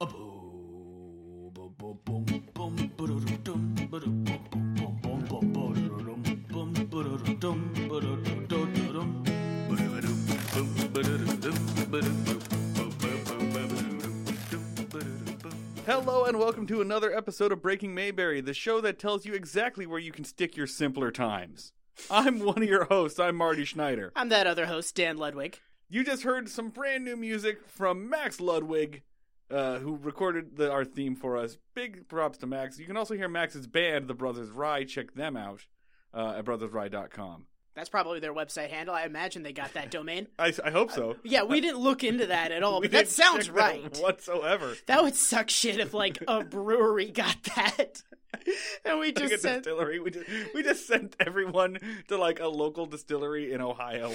Hello and welcome to another episode of Breaking Mayberry, the show that tells you exactly where you can stick your simpler times. I'm one of your hosts, I'm Marty Schneider. I'm that other host, Dan Ludwig. You just heard some brand new music from Max Ludwig, who recorded our theme for us. Big props to Max. You can also hear Max's band, The Brothers Rye. Check them out at BrothersRye.com. That's probably their website handle. I imagine they got that domain. I hope so. Yeah, we didn't look into that at all, but that sounds right. Whatsoever. That would suck shit if, like, a brewery got that. And we just sent... distillery. We just sent everyone to, like, a local distillery in Ohio.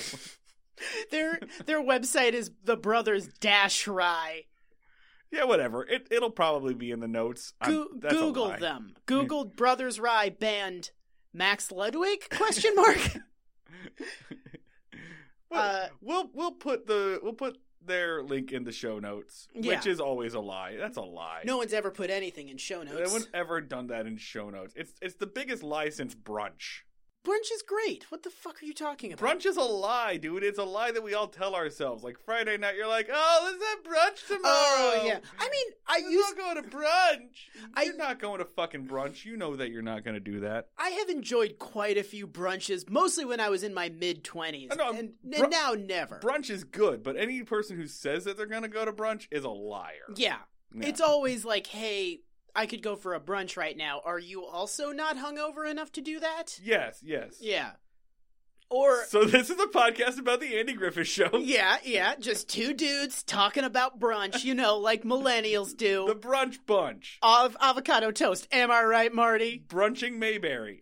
Their website is the Brothers-Rye. Yeah, whatever. It'll probably be in the notes. Google them. Google Brothers Rye band Max Ludwig? Question mark. We'll put their link in the show notes, which is always a lie. That's a lie. No one's ever put anything in show notes. No one's ever done that in show notes. It's the biggest lie since brunch. Brunch is great. What the fuck are you talking about? Brunch is a lie, dude. It's a lie that we all tell ourselves. Like, Friday night, you're like, oh, let's have brunch tomorrow. Oh, yeah. I mean, I'm not going to brunch. You're not going to fucking brunch. You know that you're not going to do that. I have enjoyed quite a few brunches, mostly when I was in my mid-20s. No, and now never. Brunch is good, but any person who says that they're going to go to brunch is a liar. Yeah. It's always like, hey... I could go for a brunch right now. Are you also not hungover enough to do that? Yes. Yeah. So this is a podcast about the Andy Griffith Show. Yeah. Just two dudes talking about brunch, like millennials do. The brunch bunch. Avocado toast. Am I right, Marty? Brunching Mayberry.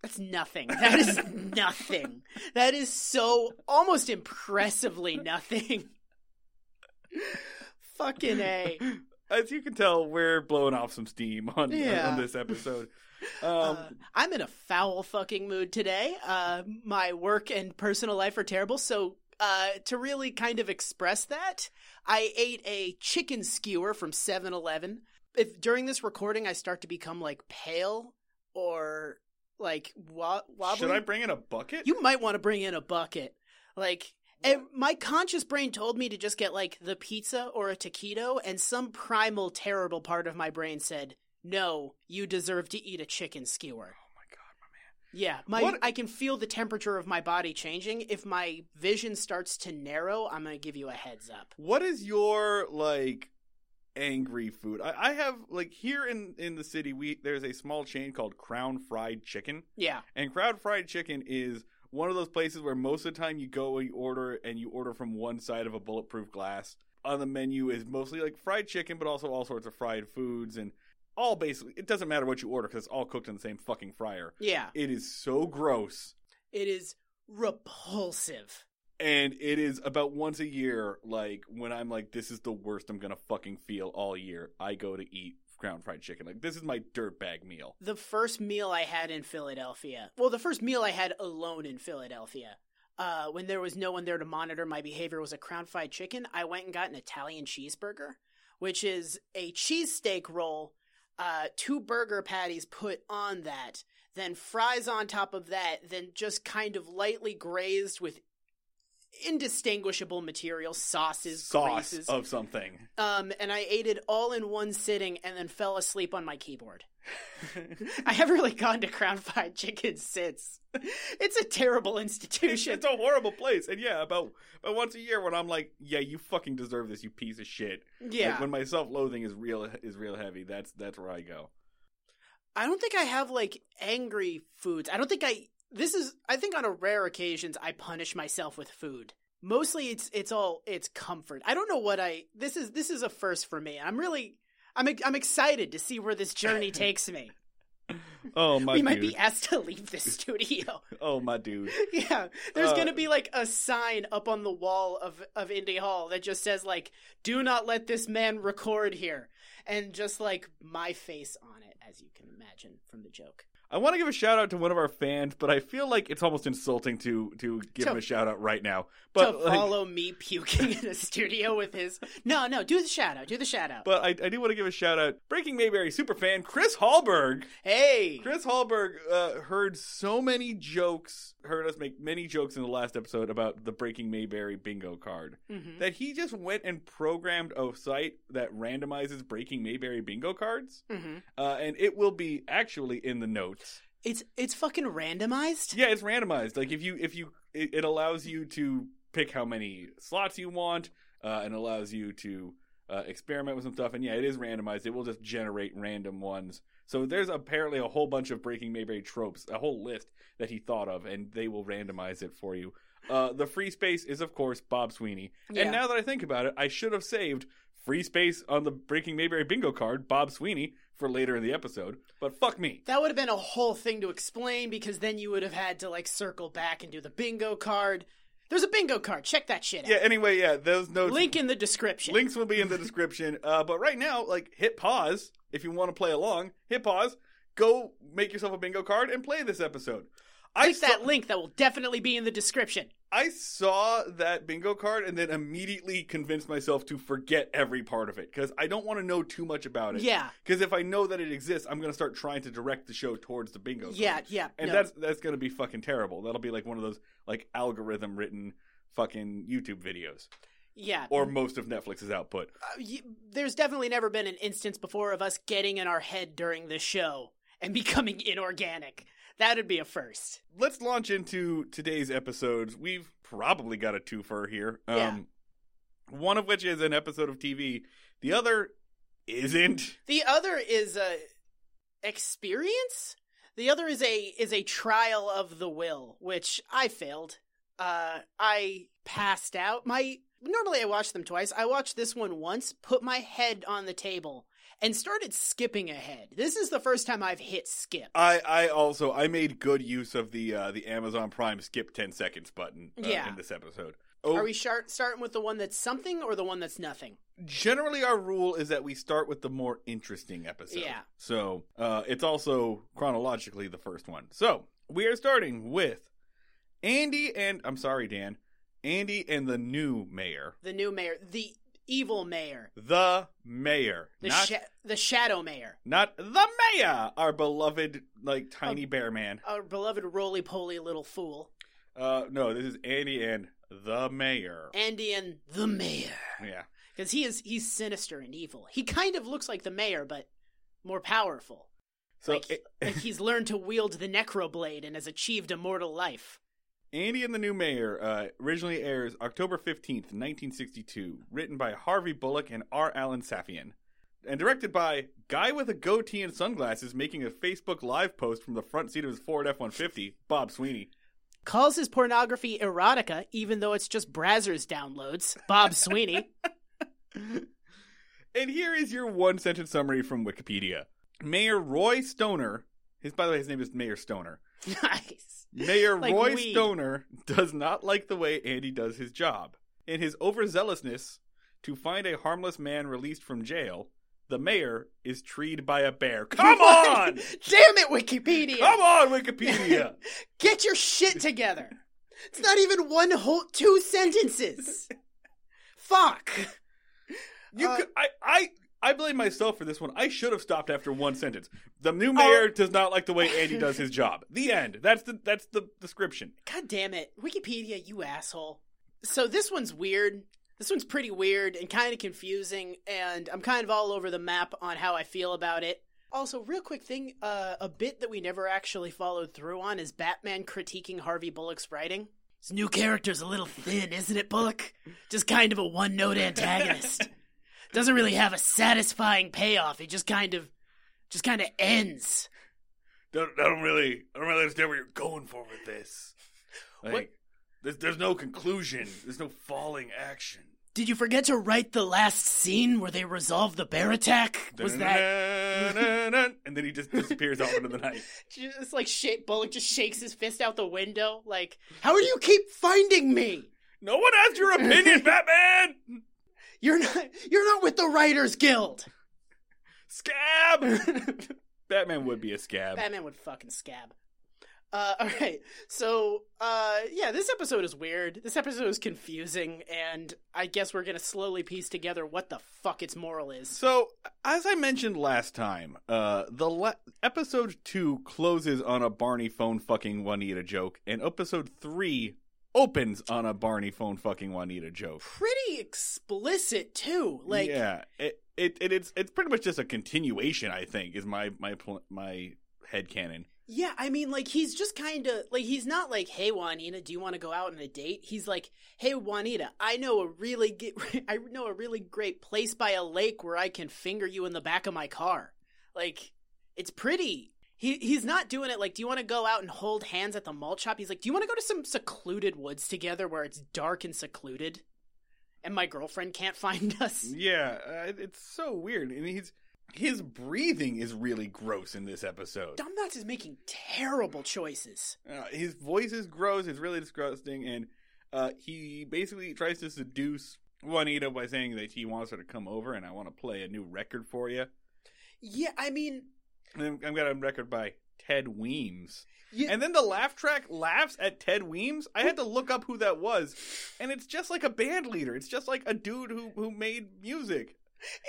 That's nothing. That is nothing. That is so almost impressively nothing. Fucking A. As you can tell, we're blowing off some steam on this episode. I'm in a foul fucking mood today. My work and personal life are terrible. So to really kind of express that, I ate a chicken skewer from 7-Eleven. If during this recording I start to become like pale or like wobbly. Should I bring in a bucket? You might want to bring in a bucket. Like... And my conscious brain told me to just get, like, the pizza or a taquito, and some primal, terrible part of my brain said, no, you deserve to eat a chicken skewer. Oh, my God, my man. Yeah. I can feel the temperature of my body changing. If my vision starts to narrow, I'm going to give you a heads up. What is your, like, angry food? I have, like, here in the city, there's a small chain called Crown Fried Chicken. Yeah. And Crown Fried Chicken is... one of those places where most of the time you go and you order from one side of a bulletproof glass. On the menu is mostly like fried chicken, but also all sorts of fried foods and all basically. It doesn't matter what you order because it's all cooked in the same fucking fryer. Yeah. It is so gross. It is repulsive. And it is about once a year, like when I'm like, this is the worst I'm going to fucking feel all year. I go to eat Crown Fried Chicken. Like, this is my dirtbag meal. The first meal I had in Philadelphia. Well, the first meal I had alone in Philadelphia, when there was no one there to monitor my behavior, was a Crown Fried Chicken. I went and got an Italian cheeseburger, which is a cheesesteak roll, 2 burger patties put on that, then fries on top of that, then just kind of lightly grazed with indistinguishable material, sauces of something, and I ate it all in one sitting and then fell asleep on my keyboard. I haven't really gone to Crown Fried Chicken since. It's a terrible institution. It's a horrible place. And yeah, about once a year when I'm like, yeah, you fucking deserve this, you piece of shit. Yeah, like when my self-loathing is real heavy, that's where I go. I don't think I have like angry foods. I think on a rare occasions I punish myself with food. Mostly it's comfort. I don't know what this is a first for me. I'm excited to see where this journey takes me. Oh my dude. We might be asked to leave this studio. Oh my dude. Yeah. There's going to be like a sign up on the wall of Indie Hall that just says like, do not let this man record here. And just like my face on it, as you can imagine from the joke. I want to give a shout out to one of our fans, but I feel like it's almost insulting to give him a shout out right now. But to follow me puking in the studio with his do the shout out, But I do want to give a shout out, Breaking Mayberry super fan Chris Hallberg. Hey, Chris Hallberg heard us make many jokes in the last episode about the Breaking Mayberry bingo card. Mm-hmm. That he just went and programmed a site that randomizes Breaking Mayberry bingo cards, and it will be actually in the notes. It's fucking randomized? Yeah, it's randomized. Like it allows you to pick how many slots you want, and allows you to experiment with some stuff. And yeah, it is randomized. It will just generate random ones. So there's apparently a whole bunch of Breaking Mayberry tropes, a whole list that he thought of, and they will randomize it for you. The free space is, of course, Bob Sweeney. Yeah. And now that I think about it, I should have saved free space on the Breaking Mayberry bingo card, Bob Sweeney, for later in the episode, but fuck me. That would have been a whole thing to explain, because then you would have had to, like, circle back and do the bingo card. There's a bingo card. Check that shit out. Yeah, anyway, yeah, those notes. Link in the description. Links will be in the description. But right now, like, hit pause if you want to play along. Hit pause. Go make yourself a bingo card and play this episode. That link that will definitely be in the description. I saw that bingo card and then immediately convinced myself to forget every part of it, because I don't want to know too much about it. Yeah. Because if I know that it exists, I'm going to start trying to direct the show towards the bingo card. Yeah, yeah. And that's going to be fucking terrible. That'll be like one of those like algorithm written fucking YouTube videos. Yeah. Or most of Netflix's output. There's definitely never been an instance before of us getting in our head during the show and becoming inorganic. That would be a first. Let's launch into today's episodes. We've probably got a twofer here. One of which is an episode of TV. The other isn't. The other is a experience. The other is a trial of the will, which I failed. I passed out. Normally I watch them twice. I watched this one once, put my head on the table, and started skipping ahead. This is the first time I've hit skip. I also made good use of the Amazon Prime skip 10 seconds button in this episode. Oh. Are we starting with the one that's something or the one that's nothing? Generally, our rule is that we start with the more interesting episode. Yeah. So it's also chronologically the first one. So we are starting with Andy and the new mayor. The new mayor. The evil mayor. The mayor. The shadow mayor. Not the mayor! Our beloved, like, tiny bear man. Our beloved roly-poly little fool. No, this is Andy and the mayor. Andy and the mayor. Yeah. Because he's sinister and evil. He kind of looks like the mayor, but more powerful. So like he's learned to wield the Necroblade and has achieved immortal life. Andy and the New Mayor originally airs October 15th, 1962, written by Harvey Bullock and R. Allen Safian, and directed by guy with a goatee and sunglasses making a Facebook Live post from the front seat of his Ford F-150, Bob Sweeney. Calls his pornography erotica, even though it's just Brazzers downloads, Bob Sweeney. And here is your one-sentence summary from Wikipedia. Mayor Roy Stoner, by the way, his name is Mayor Stoner. Nice. Mayor Roy Stoner does not like the way Andy does his job. In his overzealousness to find a harmless man released from jail, the mayor is treed by a bear. Come on! Damn it, Wikipedia! Come on, Wikipedia! Get your shit together! It's not even one whole two sentences! Fuck! I blame myself for this one. I should have stopped after one sentence. The new mayor does not like the way Andy does his job. The end. That's the description. God damn it. Wikipedia, you asshole. So this one's weird. This one's pretty weird and kind of confusing, and I'm kind of all over the map on how I feel about it. Also, real quick thing, a bit that we never actually followed through on is Batman critiquing Harvey Bullock's writing. His new character's a little thin, isn't it, Bullock? Just kind of a one-note antagonist. Doesn't really have a satisfying payoff. It just kind of ends. I don't really understand what you're going for with this. Like, there's no conclusion. There's no falling action. Did you forget to write the last scene where they resolve the bear attack? Was that? And then he just disappears off into the night. Just like shit, Bullock just shakes his fist out the window. Like, how do you keep finding me? No one asked your opinion, Batman. You're not with the Writers Guild. Scab! Batman would be a scab. Batman would fucking scab. All right. So, yeah, this episode is weird. This episode is confusing, and I guess we're going to slowly piece together what the fuck its moral is. So, as I mentioned last time, episode 2 closes on a Barney phone fucking Juanita joke, and episode 3 opens on a Barney phone fucking Juanita joke. Pretty explicit, too. Like, yeah, it's pretty much just a continuation, I think, is my headcanon. Yeah, I mean, like, he's just kind of, like, he's not like, hey, Juanita, do you want to go out on a date? He's like, hey, Juanita, I know a really great place by a lake where I can finger you in the back of my car. Like, it's pretty. He's not doing it like, do you want to go out and hold hands at the malt shop? He's like, do you want to go to some secluded woods together where it's dark and secluded and my girlfriend can't find us? Yeah, it's so weird. And his breathing is really gross in this episode. Dumbnuts is making terrible choices. His voice is gross. It's really disgusting. And he basically tries to seduce Juanita by saying that he wants her to come over and I want to play a new record for you. Yeah, I mean... I'm got a record by Ted Weems. Yeah. And then the laugh track laughs at Ted Weems. I had to look up who that was. And it's just like a band leader. It's just like a dude who made music.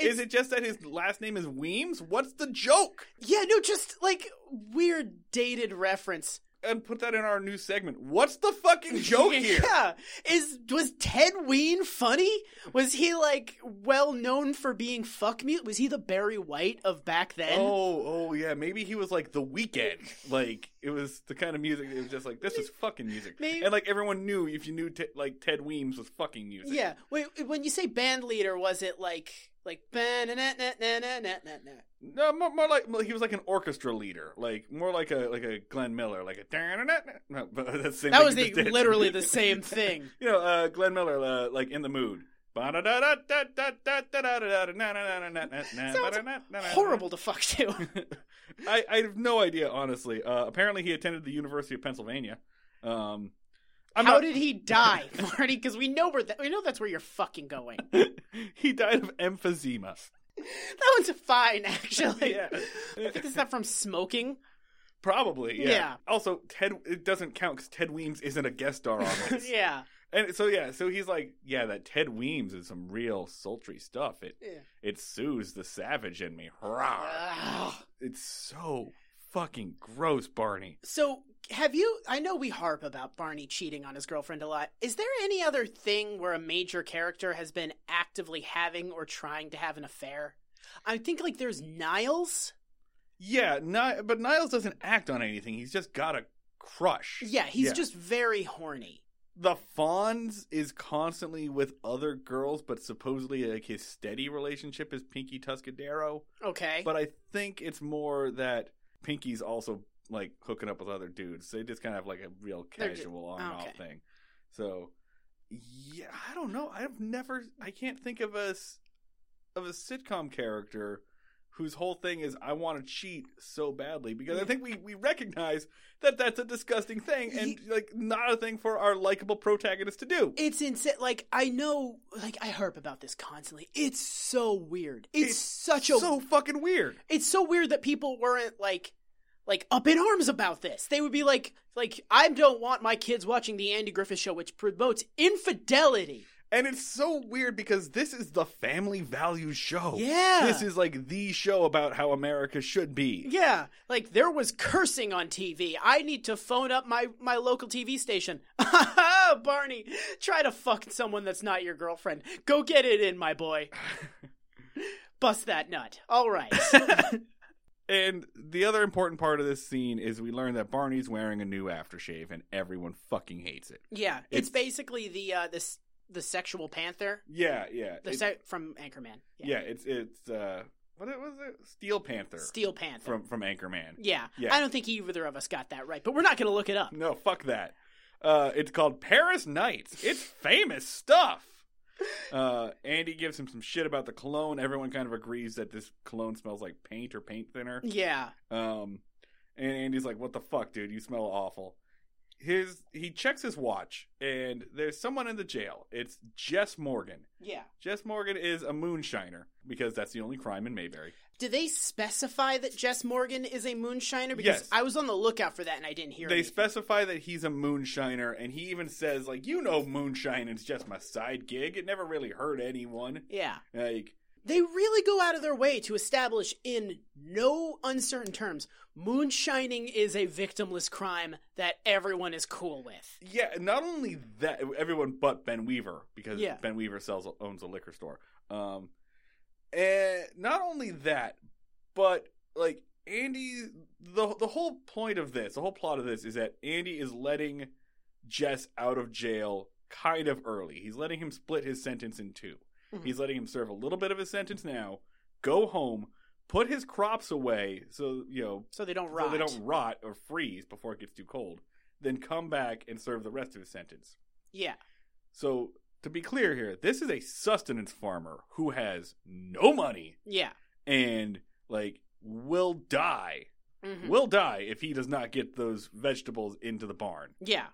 Is it just that his last name is Weems? What's the joke? Yeah, no, just like weird dated reference. And put that in our new segment. What's the fucking joke here? Yeah. Was Ted Ween funny? Was he like well known for being fuck mute? Was he the Barry White of back then? Oh yeah. Maybe he was like The Weeknd. Like it was the kind of music that was just like, this is fucking music. Maybe. And like everyone knew if you knew Ted Weems was fucking music. Yeah. Wait, when you say band leader, was it like... Like, no, more like he was like an orchestra leader, like more like a Glenn Miller, like a no, that was literally the same thing. You know, Glenn Miller, like In the Mood. Horrible to fuck too. I have no idea, honestly. Apparently, he attended the University of Pennsylvania. How did he die, Marty? Because we know that's where you're fucking going. He died of emphysema. That one's fine, actually. Yeah. I think it's not from smoking. Probably, yeah. Also, Ted, it doesn't count because Ted Weems isn't a guest star on this. Yeah. And so, yeah, so he's like, yeah, that Ted Weems is some real sultry stuff. It soothes the savage in me. It's so... fucking gross, Barney. So I know we harp about Barney cheating on his girlfriend a lot. Is there any other thing where a major character has been actively having or trying to have an affair? I think like there's Niles. Yeah, but Niles doesn't act on anything. He's just got a crush. Yeah, he's just very horny. The Fonz is constantly with other girls, but supposedly like his steady relationship is Pinky Tuscadero. Okay. But I think it's more that Pinky's also like hooking up with other dudes. They just kind of have like a real casual on and off thing. So, yeah, I don't know. I can't think of a sitcom character whose whole thing is I want to cheat so badly because I think we recognize that that's a disgusting thing and like not a thing for our likable protagonist to do. It's insane. Like I know, like I harp about this constantly. It's so weird. It's so fucking weird. It's so weird that people weren't like up in arms about this. They would be like I don't want my kids watching the Andy Griffith Show, which promotes infidelity. And it's so weird because this is the family values show. Yeah. This is like the show about how America should be. Yeah. Like there was cursing on TV. I need to phone up my local TV station. Barney, try to fuck someone that's not your girlfriend. Go get it in, my boy. Bust that nut. All right. And the other important part of this scene is we learn that Barney's wearing a new aftershave and everyone fucking hates it. Yeah. It's basically the sexual panther. Yeah. From Anchorman. Yeah, it's what was it? Steel Panther. Steel Panther. From Anchorman. Yeah. I don't think either of us got that right, but we're not going to look it up. No, fuck that. It's called Paris Nights. It's famous stuff. Andy gives him some shit about the cologne. Everyone kind of agrees that this cologne smells like paint or paint thinner. Yeah. And Andy's like, what the fuck, dude? You smell awful. he checks his watch, and there's someone in the jail. It's Jess Morgan. Yeah. Jess Morgan is a moonshiner, because that's the only crime in Mayberry. Do they specify that Jess Morgan is a moonshiner? Because yes. I was on the lookout for that, and I didn't hear anything. They specify that he's a moonshiner, and he even says, like, you know moonshining's just my side gig. It never really hurt anyone. Yeah. Like... They really go out of their way to establish in no uncertain terms, moonshining is a victimless crime that everyone is cool with. Yeah, not only that, everyone but Ben Weaver, because yeah. Ben Weaver owns a liquor store. And not only that, but like Andy, the whole point of this, the whole plot of this is that Andy is letting Jess out of jail kind of early. He's letting him split his sentence in two. Mm-hmm. He's letting him serve a little bit of his sentence now, go home, put his crops away so they don't rot. So they don't rot or freeze before it gets too cold. Then come back and serve the rest of his sentence. Yeah. So to be clear here, this is a sustenance farmer who has no money. Yeah. And like will die. Mm-hmm. Will die if he does not get those vegetables into the barn. Yeah.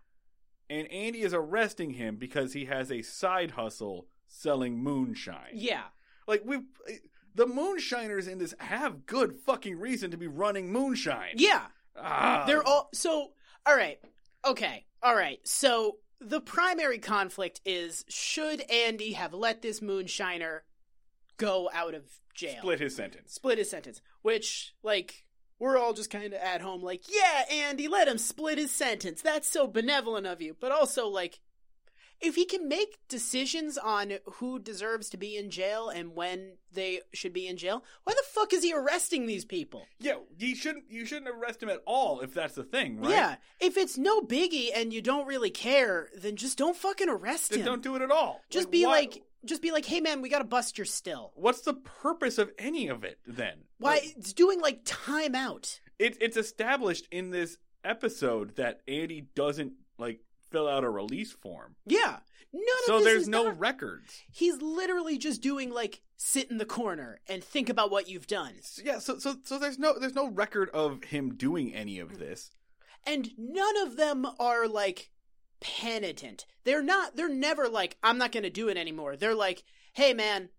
And Andy is arresting him because he has a side hustle selling moonshine. Yeah. Like, the moonshiners in this have good fucking reason to be running moonshine. Yeah. So the primary conflict is, should Andy have let this moonshiner go out of jail? Split his sentence. Which, like, we're all just kind of at home like, yeah, Andy, let him split his sentence. That's so benevolent of you. But also, like, if he can make decisions on who deserves to be in jail and when they should be in jail, why the fuck is he arresting these people? Yeah, you shouldn't arrest him at all if that's the thing, right? Yeah, if it's no biggie and you don't really care, then just don't fucking arrest him. Don't do it at all. Just be like, hey man, we gotta bust your still. What's the purpose of any of it then? Why, it's doing like time out. It's established in this episode that Andy doesn't like fill out a release form. Yeah. So there's no records. He's literally just doing like sit in the corner and think about what you've done. Yeah, so there's no record of him doing any of this. And none of them are like penitent. They're never like, I'm not going to do it anymore. They're like, hey man,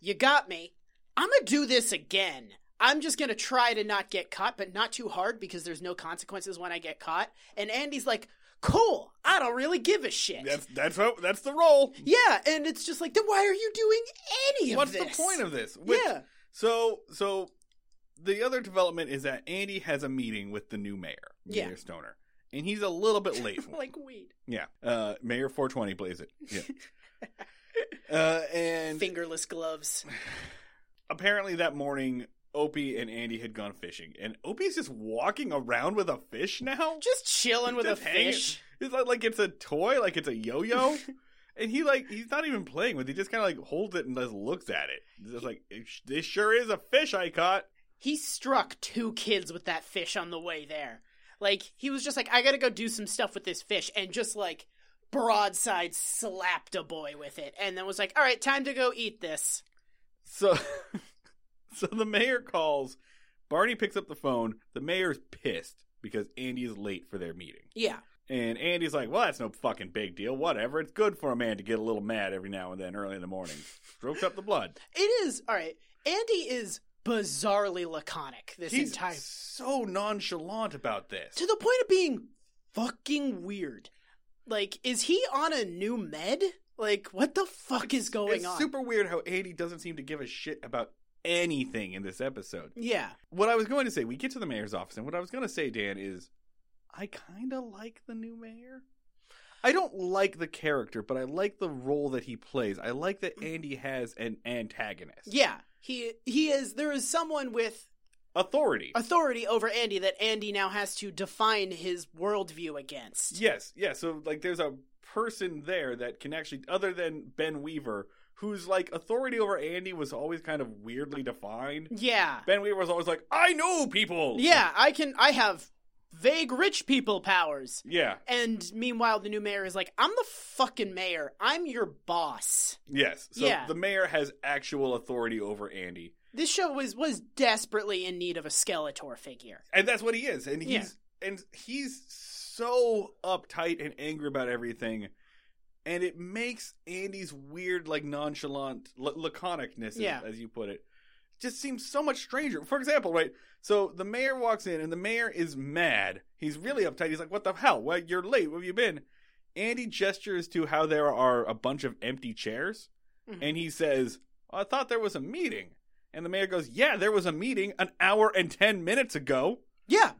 you got me. I'm going to do this again. I'm just going to try to not get caught, but not too hard because there's no consequences when I get caught. And Andy's like, cool, I don't really give a shit. That's the role. Yeah, and it's just like, then why are you doing any of this? What's the point of this? Yeah. So the other development is that Andy has a meeting with the new mayor, Mayor Stoner. And he's a little bit late. Like weed. Yeah. Mayor 420 plays it. Yeah. And fingerless gloves. Apparently that morning, Opie and Andy had gone fishing, and Opie's just walking around with a fish now, just chilling with a fish. It's like it's a toy, like it's a yo-yo, and he's not even playing with it. He just kind of like holds it and just looks at it. It's just like, this sure is a fish I caught. He struck two kids with that fish on the way there. Like he was just like, I gotta go do some stuff with this fish, and just like broadside slapped a boy with it, and then was like, all right, time to go eat this. So. So the mayor calls, Barney picks up the phone, the mayor's pissed because Andy is late for their meeting. Yeah. And Andy's like, well, that's no fucking big deal, whatever. It's good for a man to get a little mad every now and then early in the morning. Strokes up the blood. It is, all right, Andy is bizarrely laconic this entire... He's so nonchalant about this. To the point of being fucking weird. Like, is he on a new med? Like, what the fuck is going on? It's super weird how Andy doesn't seem to give a shit about anything in this episode. Yeah. What I was going to say, we get to the mayor's office, and what I was going to say, Dan, is I kind of like the new mayor. I don't like the character, but I like the role that he plays. I like that Andy has an antagonist. Yeah. He is, there is someone with authority over Andy that Andy now has to define his worldview against. Yes. Yeah. So like there's a person there that can actually, other than Ben Weaver, whose, like, authority over Andy was always kind of weirdly defined. Yeah. Ben Weaver was always like, I know people! Yeah, I have vague rich people powers. Yeah. And meanwhile, the new mayor is like, I'm the fucking mayor. I'm your boss. Yes. So the mayor has actual authority over Andy. This show was desperately in need of a Skeletor figure. And that's what he is. And he's And he's so uptight and angry about everything. And it makes Andy's weird, like, nonchalant laconicness, as you put it, just seems so much stranger. For example, right? So the mayor walks in, and the mayor is mad. He's really uptight. He's like, what the hell? Well, you're late. Where have you been? Andy gestures to how there are a bunch of empty chairs. Mm-hmm. And he says, I thought there was a meeting. And the mayor goes, yeah, there was a meeting an hour and 10 minutes ago. Yeah.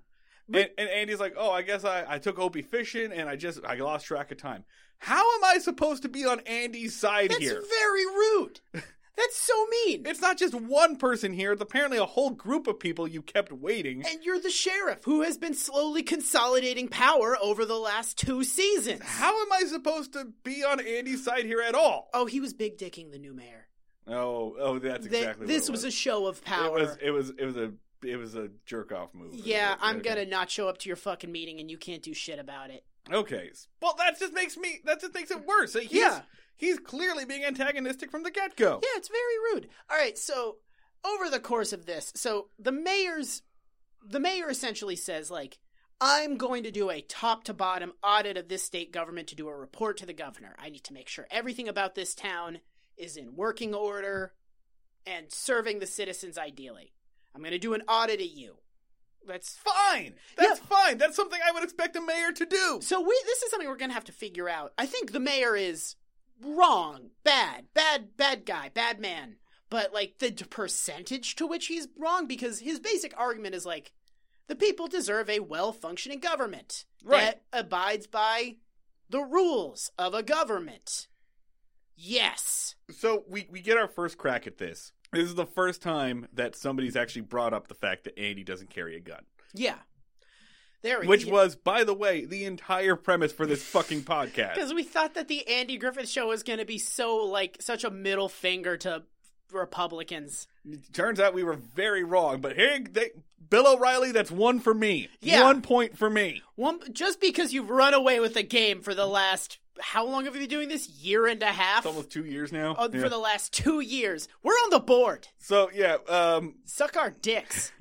And Andy's like, oh, I guess I took Opie fishing, and I lost track of time. How am I supposed to be on Andy's side here? That's very rude. That's so mean. It's not just one person here. It's apparently a whole group of people you kept waiting. And you're the sheriff, who has been slowly consolidating power over the last 2 seasons. How am I supposed to be on Andy's side here at all? Oh, he was big dicking the new mayor. Oh, that's exactly what it was. This was a show of power. It was a jerk-off move. Yeah, I'm going to not show up to your fucking meeting, and you can't do shit about it. Okay. Well, that just makes it worse. He's clearly being antagonistic from the get-go. Yeah, it's very rude. All right, so over the course of this, so the mayor essentially says, like, I'm going to do a top-to-bottom audit of this state government to do a report to the governor. I need to make sure everything about this town is in working order and serving the citizens ideally. I'm going to do an audit of you. That's fine. That's fine. That's something I would expect a mayor to do. So this is something we're going to have to figure out. I think the mayor is wrong. Bad guy, bad man. But, like, the percentage to which he's wrong, because his basic argument is, like, the people deserve a well-functioning government that abides by the rules of a government. Yes. So we get our first crack at this. This is the first time that somebody's actually brought up the fact that Andy doesn't carry a gun. Yeah. Which was, by the way, the entire premise for this fucking podcast. Because we thought that the Andy Griffith Show was going to be so, like, such a middle finger to Republicans. Turns out we were very wrong, but Bill O'Reilly, that's one for me. Yeah. 1 point for me. Just because you've run away with the game for the last... How long have you been doing this? Year and a half? It's almost 2 years now. Oh, yeah. For the last 2 years. We're on the board. So, yeah. Suck our dicks.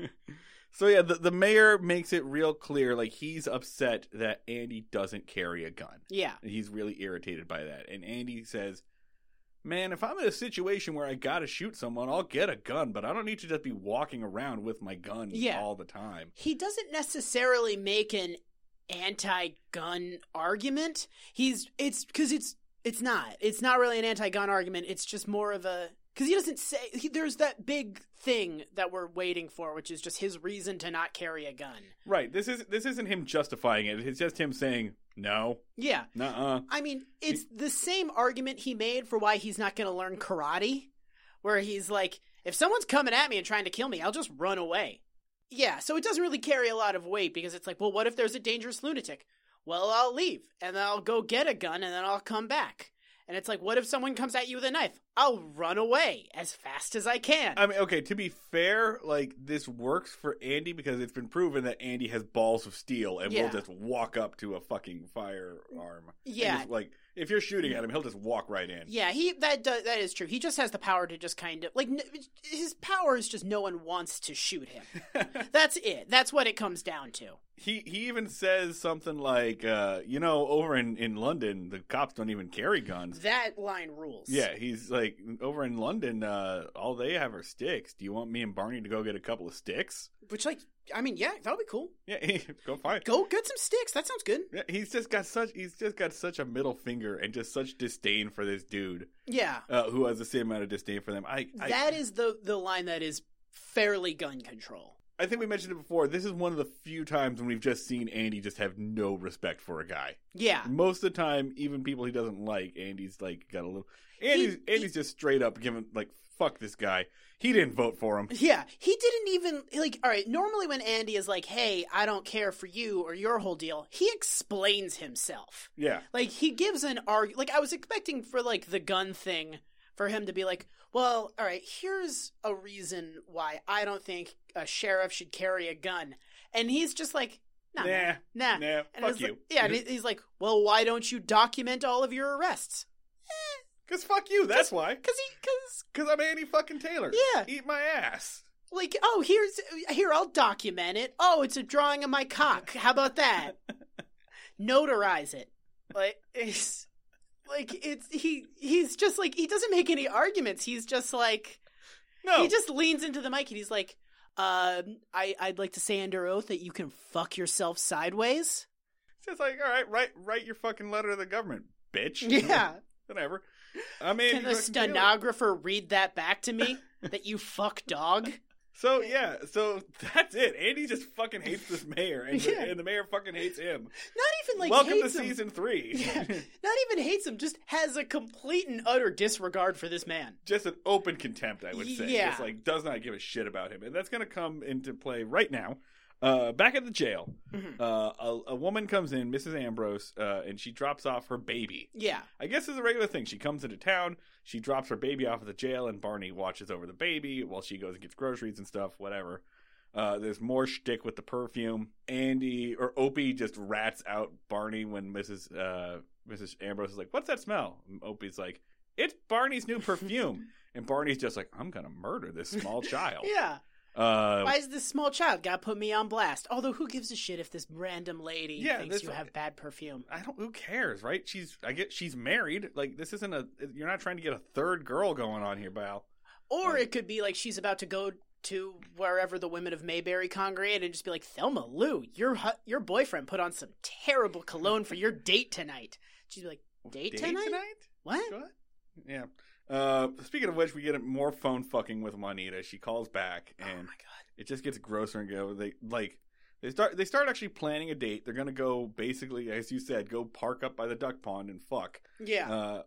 So, yeah, the mayor makes it real clear, like, he's upset that Andy doesn't carry a gun. Yeah. And he's really irritated by that. And Andy says, man, if I'm in a situation where I gotta shoot someone, I'll get a gun, but I don't need to just be walking around with my gun all the time. He doesn't necessarily make an anti-gun argument. It's not really an anti-gun argument. It's just more of a, because he doesn't say, there's that big thing that we're waiting for, which is just his reason to not carry a gun. Right. This isn't him justifying it. It's just him saying no. Yeah. Nuh-uh. I mean, it's the same argument he made for why he's not going to learn karate, where he's like, if someone's coming at me and trying to kill me, I'll just run away. Yeah, so it doesn't really carry a lot of weight, because it's like, well, what if there's a dangerous lunatic? Well, I'll leave, and then I'll go get a gun, and then I'll come back. And it's like, what if someone comes at you with a knife? I'll run away as fast as I can. I mean, okay, to be fair, like, this works for Andy, because it's been proven that Andy has balls of steel and will just walk up to a fucking firearm. Yeah. And just, like, if you're shooting at him, he'll just walk right in. Yeah, that is true. He just has the power to just kind of, like, his power is just no one wants to shoot him. That's it. That's what it comes down to. He even says something like, over in London, the cops don't even carry guns. That line rules. Yeah, he's like, over in London, all they have are sticks. Do you want me and Barney to go get a couple of sticks? Which, like, I mean, yeah, that'll be cool. Yeah, go find. Go get some sticks. That sounds good. Yeah, he's just got such a middle finger and just such disdain for this dude. Yeah, who has the same amount of disdain for them. That is the line that is fairly gun control. I think we mentioned it before. This is one of the few times when we've just seen Andy just have no respect for a guy. Yeah. Most of the time, even people he doesn't like, Andy's like got a little. Andy's just straight up giving, like, fuck this guy. He didn't vote for him. Yeah, he didn't even, like, all right, normally when Andy is like, hey, I don't care for you or your whole deal, he explains himself. Yeah. Like, he gives an argument. Like, I was expecting for, like, the gun thing for him to be like, well, all right, here's a reason why I don't think a sheriff should carry a gun. And he's just like, nah. And fuck you. Like, yeah, and he's like, well, why don't you document all of your arrests? Because fuck you, that's why. Because I'm Andy fucking Taylor. Yeah. Eat my ass. Like, oh, here, I'll document it. Oh, it's a drawing of my cock. How about that? Notarize it. He's just like, he doesn't make any arguments. He's just like, no. He just leans into the mic and he's like, I'd like to say under oath that you can fuck yourself sideways. So it's like, all right, write your fucking letter to the government, bitch. Yeah. Whatever. I mean, can the stenographer read that back to me? That you fuck dog? So, yeah, so that's it. Andy just fucking hates this mayor, and the mayor fucking hates him. Not even, like, welcome to season 3. Yeah, not even hates him, just has a complete and utter disregard for this man. Just an open contempt, I would say. Yeah. Just, like, does not give a shit about him. And that's going to come into play right now. Back at the jail, mm-hmm. a woman comes in, Mrs. Ambrose, and she drops off her baby. Yeah. I guess it's a regular thing. She comes into town, she drops her baby off at the jail, and Barney watches over the baby while she goes and gets groceries and stuff, whatever. There's more shtick with the perfume. Opie just rats out Barney when Mrs. Ambrose is like, what's that smell? And Opie's like, it's Barney's new perfume. And Barney's just like, I'm gonna murder this small child. Yeah. Why is this small child gotta put me on blast? Although, who gives a shit if this random lady thinks you have bad perfume? Who cares, right? She's married. Like, this isn't you're not trying to get a third girl going on here, pal. Or it could be like she's about to go to wherever the women of Mayberry congregate and just be like, Thelma Lou, your boyfriend put on some terrible cologne for your date tonight. She'd be like, date tonight? What? Yeah. Speaking of which, we get more phone fucking with Juanita. She calls back, and oh my God. It just gets grosser and go. They start actually planning a date. They're gonna go basically, as you said, go park up by the duck pond and fuck. Yeah.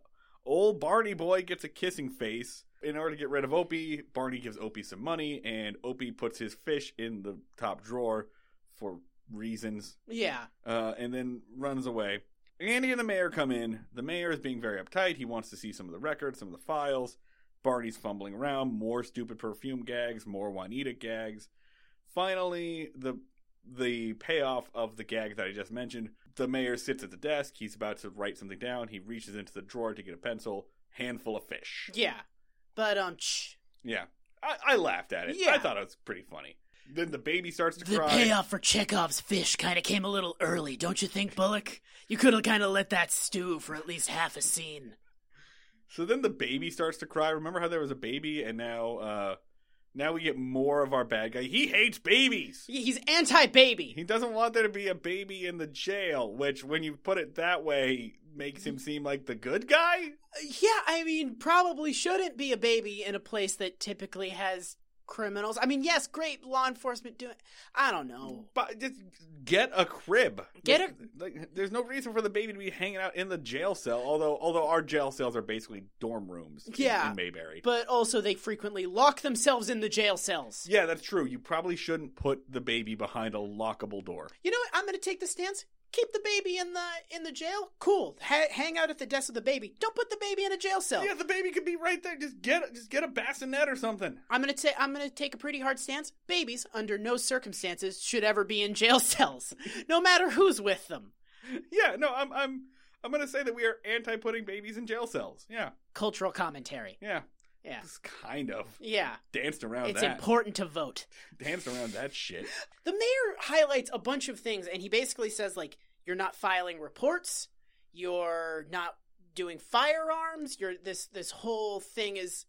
Old Barney boy gets a kissing face in order to get rid of Opie. Barney gives Opie some money, and Opie puts his fish in the top drawer for reasons. Yeah. And then runs away. Andy and the mayor come in. The mayor is being very uptight. He wants to see some of the records, some of the files. Barney's fumbling around. More stupid perfume gags. More Juanita gags. Finally, the payoff of the gag that I just mentioned. The mayor sits at the desk. He's about to write something down. He reaches into the drawer to get a pencil. Handful of fish. Yeah. But, yeah. I laughed at it. Yeah. I thought it was pretty funny. Then the baby starts to cry. The payoff for Chekhov's fish kind of came a little early, don't you think, Bullock? You could have kind of let that stew for at least half a scene. So then the baby starts to cry. Remember how there was a baby, and now we get more of our bad guy. He hates babies. He's anti-baby. He doesn't want there to be a baby in the jail, which, when you put it that way, makes him seem like the good guy? Yeah, I mean, probably shouldn't be a baby in a place that typically has criminals. I mean, yes, great law enforcement doing. I don't know, but just get a crib. There's no reason for the baby to be hanging out in the jail cell. Although our jail cells are basically dorm rooms. Yeah, in Mayberry. But also, they frequently lock themselves in the jail cells. Yeah, that's true. You probably shouldn't put the baby behind a lockable door. You know what? I'm going to take the stance. Keep the baby in the jail. Cool. Hang out at the desk of the baby. Don't put the baby in a jail cell. Yeah, the baby could be right there. Just get a bassinet or something. I'm gonna take a pretty hard stance. Babies, under no circumstances, should ever be in jail cells, no matter who's with them. Yeah. No. I'm gonna say that we are anti putting babies in jail cells. Yeah. Cultural commentary. Yeah. Yeah. It's kind of. Yeah. Danced around that. It's important to vote. Danced around that shit. The mayor highlights a bunch of things, and he basically says, like, you're not filing reports, you're not doing firearms, this whole thing is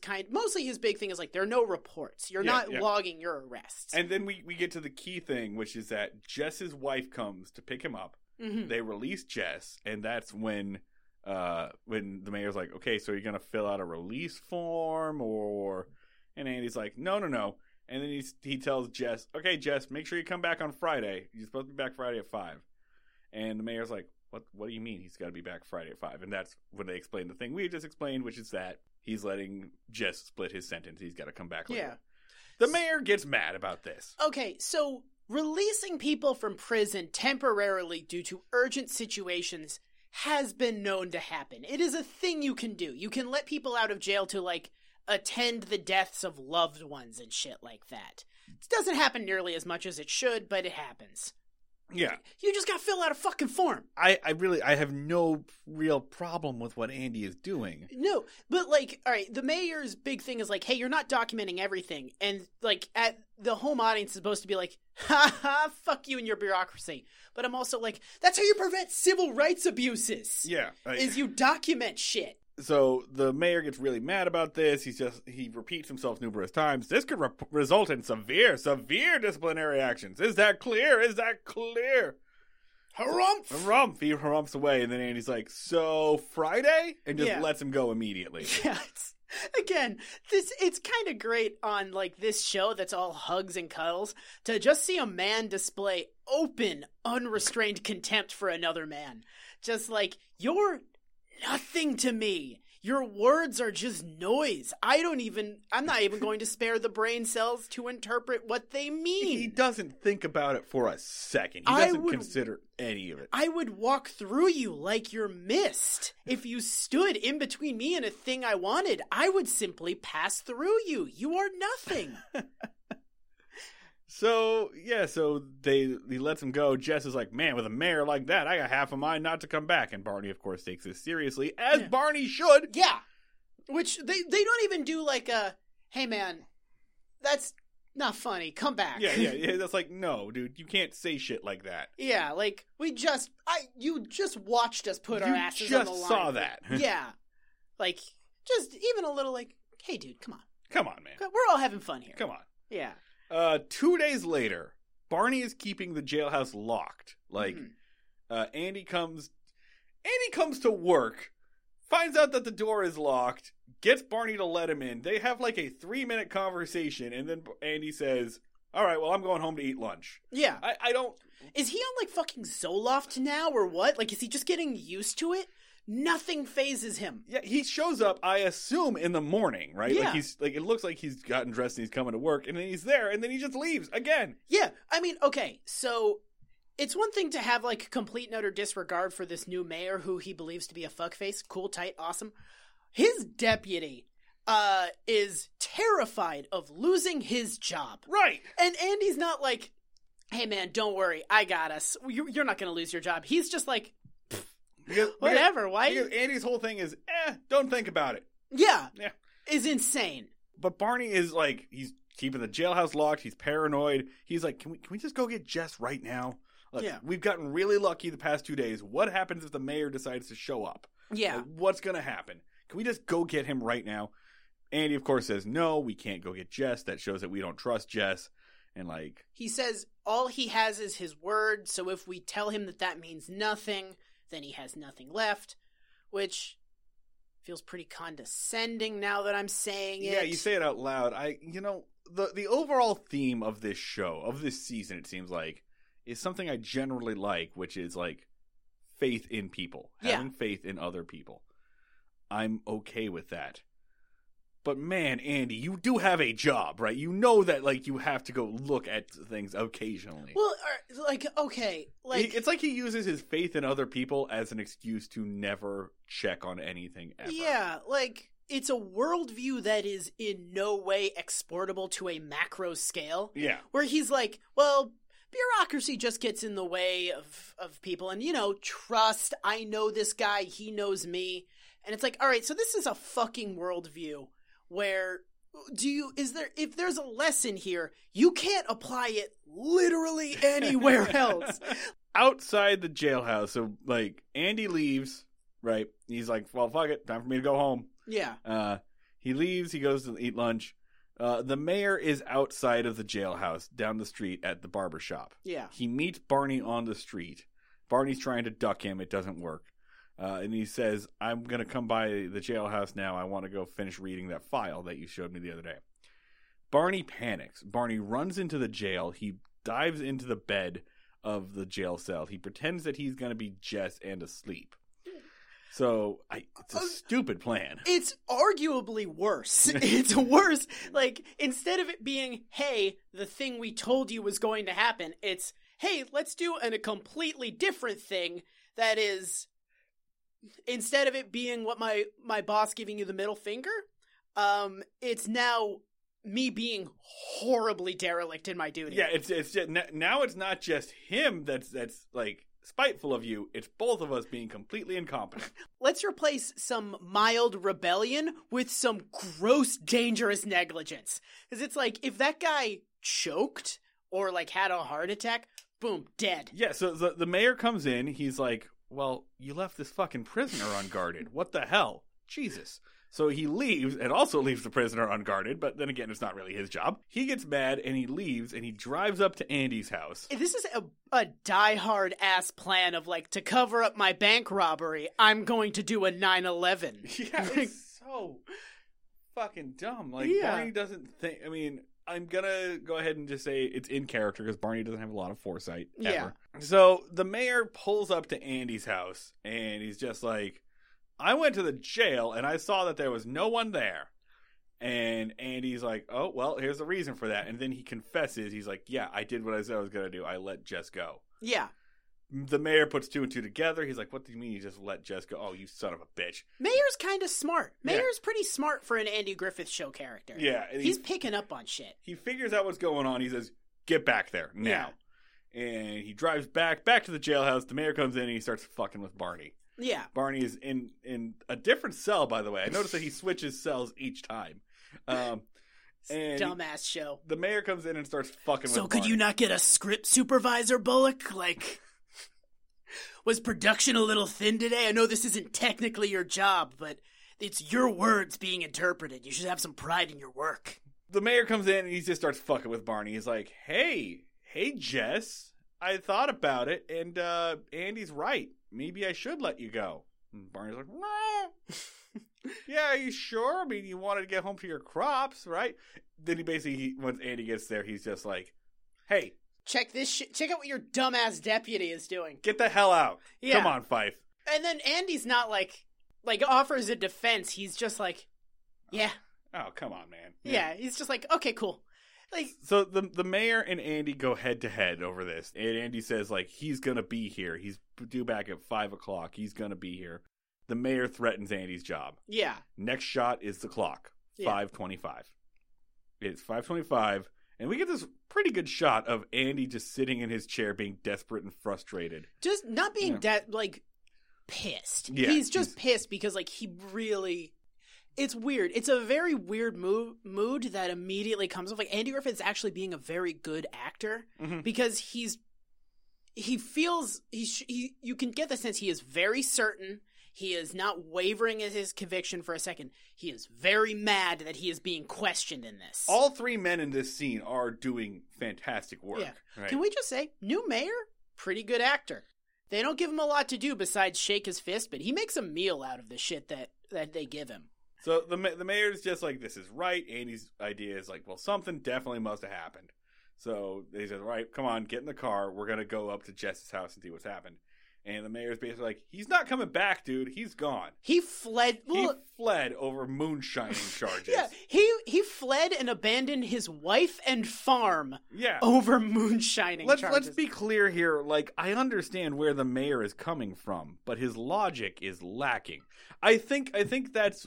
kind, mostly his big thing is, like, there are no reports. You're not logging your arrests. And then we get to the key thing, which is that Jess's wife comes to pick him up. Mm-hmm. They release Jess, and that's when the mayor's like, okay, so you're going to fill out a release form or, and Andy's like, no. And then he tells Jess, okay, Jess, make sure you come back on Friday. You're supposed to be back Friday at 5. And the mayor's like, what do you mean he's got to be back Friday at 5? And that's when they explain the thing we just explained, which is that he's letting Jess split his sentence. He's got to come back later. Yeah. The mayor gets mad about this. Okay, so releasing people from prison temporarily due to urgent situations has been known to happen. It is a thing you can do. You can let people out of jail to, like, attend the deaths of loved ones and shit like that. It doesn't happen nearly as much as it should, but it happens. Yeah. You just got to fill out a fucking form. I have no real problem with what Andy is doing. No, but like, all right, the mayor's big thing is like, hey, you're not documenting everything. And like at the home audience is supposed to be like, ha ha, fuck you and your bureaucracy. But I'm also like, that's how you prevent civil rights abuses. Yeah. Is you document shit. So the mayor gets really mad about this. He repeats himself numerous times. This could result in severe disciplinary actions. Is that clear? Harumph! Harumph! He harumphs away, and then Andy's like, so Friday? And just lets him go immediately. Yeah, it's kind of great on like this show that's all hugs and cuddles to just see a man display open, unrestrained contempt for another man. Just like, you're nothing to me. Your words are just noise. I'm not even going to spare the brain cells to interpret what they mean. He doesn't think about it for a second. He doesn't consider any of it. I would walk through you like you're mist. If you stood in between me and a thing I wanted, I would simply pass through you. You are nothing. So he lets him go. Jess is like, man, with a mayor like that, I got half a mind not to come back. And Barney, of course, takes this seriously, as Barney should. Yeah. Which, they don't even do like a, hey, man, that's not funny. Come back. Yeah. That's like, no, dude, you can't say shit like that. Yeah, like, you just watched us put our asses on the line. You just saw that. Yeah. Like, just even a little like, hey, dude, come on. Come on, man. We're all having fun here. Come on. Yeah. 2 days later, Barney is keeping the jailhouse locked. Like, Andy comes to work, finds out that the door is locked, gets Barney to let him in. They have like a 3-minute conversation, and then Andy says, all right, well, I'm going home to eat lunch. Yeah. I don't... Is he on like fucking Zoloft now or what? Like, is he just getting used to it? Nothing phases him. Yeah, he shows up, I assume, in the morning, right? Yeah. Like it looks like he's gotten dressed and he's coming to work, and then he's there, and then he just leaves again. Yeah, I mean, okay, so it's one thing to have, like, complete and utter disregard for this new mayor who he believes to be a fuckface. Cool, tight, awesome. His deputy is terrified of losing his job. Right. And Andy's not like, hey, man, don't worry, I got us. You're not going to lose your job. He's just like, whatever, why? Andy's whole thing is, don't think about it. Yeah. Is insane. But Barney is like, he's keeping the jailhouse locked. He's paranoid. He's like, can we just go get Jess right now? Look, we've gotten really lucky the past 2 days. What happens if the mayor decides to show up? Yeah. Like, what's going to happen? Can we just go get him right now? Andy, of course, says, no, we can't go get Jess. That shows that we don't trust Jess. And like, he says all he has is his word. So if we tell him that means nothing, then he has nothing left, which feels pretty condescending now that I'm saying it. Yeah, you say it out loud. The overall theme of this show, of this season, it seems like, is something I generally like, which is like faith in people, having faith in other people. I'm okay with that. But man, Andy, you do have a job, right? You know that, like, you have to go look at things occasionally. Well, like, okay. Like, it's like he uses his faith in other people as an excuse to never check on anything ever. Yeah, like, it's a worldview that is in no way exportable to a macro scale. Yeah. Where he's like, well, bureaucracy just gets in the way of people. And, you know, trust, I know this guy, he knows me. And it's like, all right, so this is a fucking worldview. Where if there's a lesson here, you can't apply it literally anywhere else. Outside the jailhouse, so like Andy leaves, right? He's like, well, fuck it, time for me to go home. Yeah. He leaves, he goes to eat lunch. The mayor is outside of the jailhouse, down the street at the barber shop. Yeah. He meets Barney on the street. Barney's trying to duck him, it doesn't work. And he says, I'm going to come by the jailhouse now. I want to go finish reading that file that you showed me the other day. Barney panics. Barney runs into the jail. He dives into the bed of the jail cell. He pretends that he's going to be Jess and asleep. So it's a stupid plan. It's arguably worse. It's worse. Like, instead of it being, hey, the thing we told you was going to happen, it's, hey, let's do a completely different thing that is... Instead of it being what my boss giving you the middle finger, it's now me being horribly derelict in my duty. Yeah, it's just, now it's not just him that's like spiteful of you. It's both of us being completely incompetent. Let's replace some mild rebellion with some gross, dangerous negligence. Because it's like, if that guy choked or like had a heart attack, boom, dead. Yeah, so the mayor comes in. He's like, well, you left this fucking prisoner unguarded. What the hell? Jesus. So he leaves and also leaves the prisoner unguarded, but then again, it's not really his job. He gets mad and he leaves and he drives up to Andy's house. This is a diehard ass plan of like, to cover up my bank robbery, I'm going to do a 9/11. Yeah, it's so fucking dumb. Like, yeah. Barney doesn't think, I mean, I'm gonna go ahead and just say it's in character because Barney doesn't have a lot of foresight ever. Yeah. So the mayor pulls up to Andy's house and he's just like, I went to the jail, and I saw that there was no one there. And Andy's like, oh, well, here's the reason for that. And then he confesses. He's like, yeah, I did what I said I was going to do. I let Jess go. Yeah. The mayor puts two and two together. He's like, what do you mean you just let Jess go? Oh, you son of a bitch. Mayor's kind of smart. Mayor's pretty smart for an Andy Griffith Show character. Yeah. He's picking up on shit. He figures out what's going on. He says, get back there now. Yeah. And he drives back to the jailhouse. The mayor comes in, and he starts fucking with Barney. Yeah. Barney is in a different cell, by the way. I noticed that he switches cells each time. And dumbass show. The mayor comes in and starts fucking with Barney. So could you not get a script supervisor, Bullock? Like, was production a little thin today? I know this isn't technically your job, but it's your words being interpreted. You should have some pride in your work. The mayor comes in and he just starts fucking with Barney. He's like, hey, Jess, I thought about it, and Andy's right. Maybe I should let you go. And Barney's like, nah. Yeah, are you sure? I mean, you wanted to get home to your crops, right? Then he basically, once Andy gets there, he's just like, hey. Check this shit. Check out what your dumbass deputy is doing. Get the hell out. Yeah. Come on, Fife. And then Andy's not like offers a defense. He's just like, yeah. Oh, come on, man. Yeah, he's just like, okay, cool. Like, so the mayor and Andy go head to head over this, and Andy says like, he's gonna be here. He's due back at 5 o'clock. He's gonna be here. The mayor threatens Andy's job. Yeah. Next shot is the clock. 5:25. It's 5:25, and we get this pretty good shot of Andy just sitting in his chair, being desperate and frustrated. Just not being like pissed. Yeah, he's just pissed because like he really. It's weird. It's a very weird mood that immediately comes off. Like, Andy Griffith's actually being a very good actor because he feels you can get the sense he is very certain. He is not wavering in his conviction for a second. He is very mad that he is being questioned in this. All three men in this scene are doing fantastic work. Yeah. Right? Can we just say, new mayor, pretty good actor. They don't give him a lot to do besides shake his fist, but he makes a meal out of the shit that they give him. So the mayor's just like, this is right. Andy's idea is like, well, something definitely must have happened. So they said, all right, come on, get in the car. We're going to go up to Jess's house and see what's happened. And the mayor's basically like, he's not coming back, dude. He's gone. He fled. Well, he fled over moonshining charges. Yeah, he fled and abandoned his wife and farm over moonshining charges. Let's be clear here. Like, I understand where the mayor is coming from, but his logic is lacking. I think that's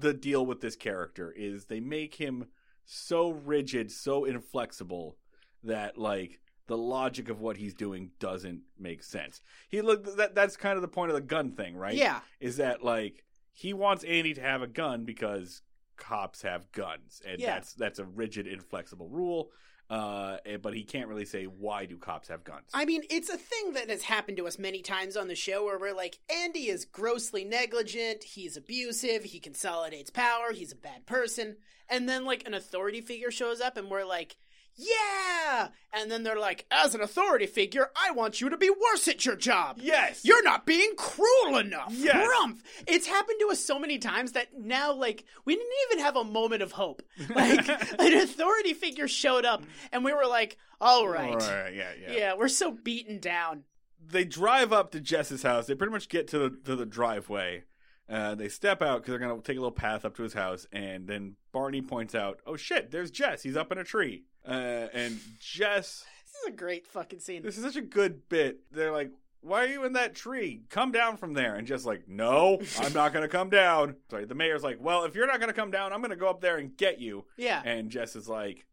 the deal with this character is they make him so rigid, so inflexible that like the logic of what he's doing doesn't make sense. That's kind of the point of the gun thing, right? Yeah. Is that like he wants Andy to have a gun because cops have guns, and that's a rigid, inflexible rule. But he can't really say, why do cops have guns? I mean, it's a thing that has happened to us many times on the show where we're like, Andy is grossly negligent, he's abusive, he consolidates power, he's a bad person. And then, like, an authority figure shows up and we're like, yeah! And then they're like, as an authority figure, I want you to be worse at your job. Yes! You're not being cruel enough. Yes! Grumph. It's happened to us so many times that now, like, we didn't even have a moment of hope. Like, an authority figure showed up, and we were like, all right. Yeah, we're so beaten down. They drive up to Jess's house. They pretty much get to the driveway. They step out because they're going to take a little path up to his house, and then Barney points out, oh shit, there's Jess. He's up in a tree. And Jess... This is a great fucking scene. This is such a good bit. They're like, why are you in that tree? Come down from there. And Jess like, no, I'm not going to come down. Sorry, the mayor's like, well, if you're not going to come down, I'm going to go up there and get you. Yeah. And Jess is like,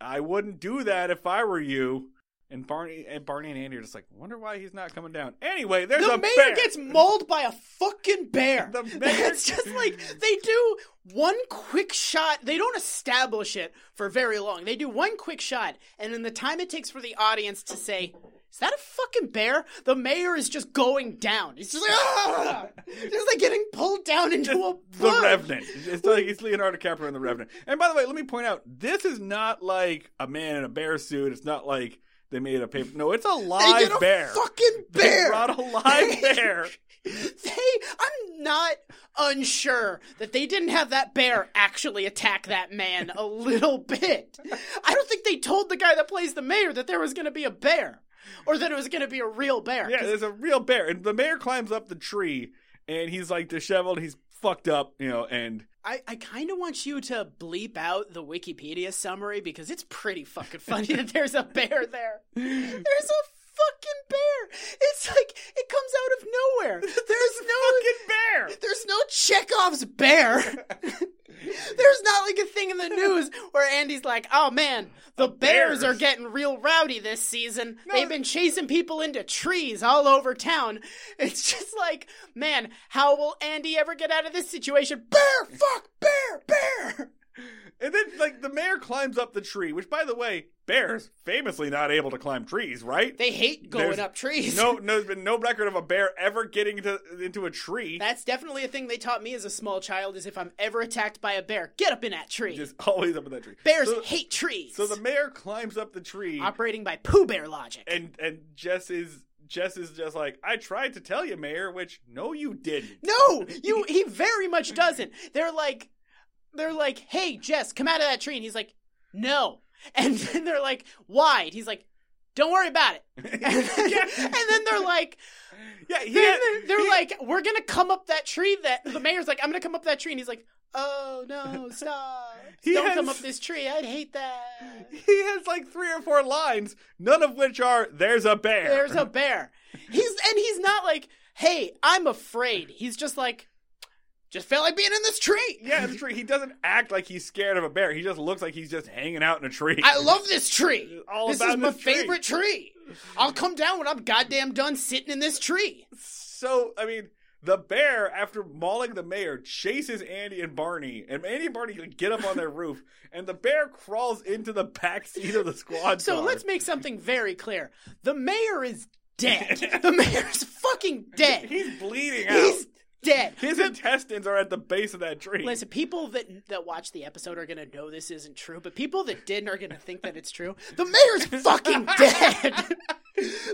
I wouldn't do that if I were you. And Barney and Andy are just like, wonder why he's not coming down. Anyway, there's a bear. The mayor gets mauled by a fucking bear. The mayor... It's just like, they do one quick shot. They don't establish it for very long. They do one quick shot. And then the time it takes for the audience to say, is that a fucking bear? The mayor is just going down. He's just like, ah! Just like getting pulled down into a book. The Revenant. It's like it's Leonardo DiCaprio in The Revenant. And by the way, let me point out, this is not like a man in a bear suit. It's not like... They made a paper. No, it's a live they get a bear. Fucking bear. They brought a live bear. I'm not unsure that they didn't have that bear actually attack that man a little bit. I don't think they told the guy that plays the mayor that there was going to be a bear, or that it was going to be a real bear. Yeah, there's a real bear, and the mayor climbs up the tree, and he's like disheveled. He's fucked up, you know, and. I kind of want you to bleep out the Wikipedia summary because it's pretty fucking funny that there's a bear there. There's a fucking bear. It's like it comes out of nowhere. There's no fucking bear. There's no Chekhov's bear. There's not like a thing in the news where Andy's like, oh man, the bears are getting real rowdy this season. No. They've been chasing people into trees all over town. It's just like, man, how will Andy ever get out of this situation? Bear, fuck, bear, bear. And then, like, the mayor climbs up the tree, which, by the way, bears famously not able to climb trees, right? They hate going up trees. No, there's been no record of a bear ever getting into a tree. That's definitely a thing they taught me as a small child, is if I'm ever attacked by a bear, get up in that tree. Just always up in that tree. Bears hate trees. So the mayor climbs up the tree. Operating by Pooh Bear logic. And Jess is just like, I tried to tell you, Mayor, which, no, you didn't. No, he very much doesn't. They're like, hey, Jess, come out of that tree. And he's like, no. And then they're like, why? And he's like, don't worry about it. And then they're like, yeah, they're like, we're going to come up that tree. That the mayor's like, I'm going to come up that tree. And he's like, oh, no, stop. Don't come up this tree. I'd hate that. He has like 3 or 4 lines, none of which are, there's a bear. There's a bear. He's not like, hey, I'm afraid. He's just like, just felt like being in this tree. Yeah, the tree. He doesn't act like he's scared of a bear. He just looks like he's just hanging out in a tree. I love this tree. Favorite tree. I'll come down when I'm goddamn done sitting in this tree. So, I mean, the bear, after mauling the mayor, chases Andy and Barney. And Andy and Barney get up on their roof. And the bear crawls into the backseat of the squad car. So let's make something very clear. The mayor is dead. The mayor's fucking dead. He's bleeding out. He's dead. His intestines are at the base of that tree. Listen, people that watch the episode are going to know this isn't true, but people that didn't are going to think that it's true. The mayor's fucking dead.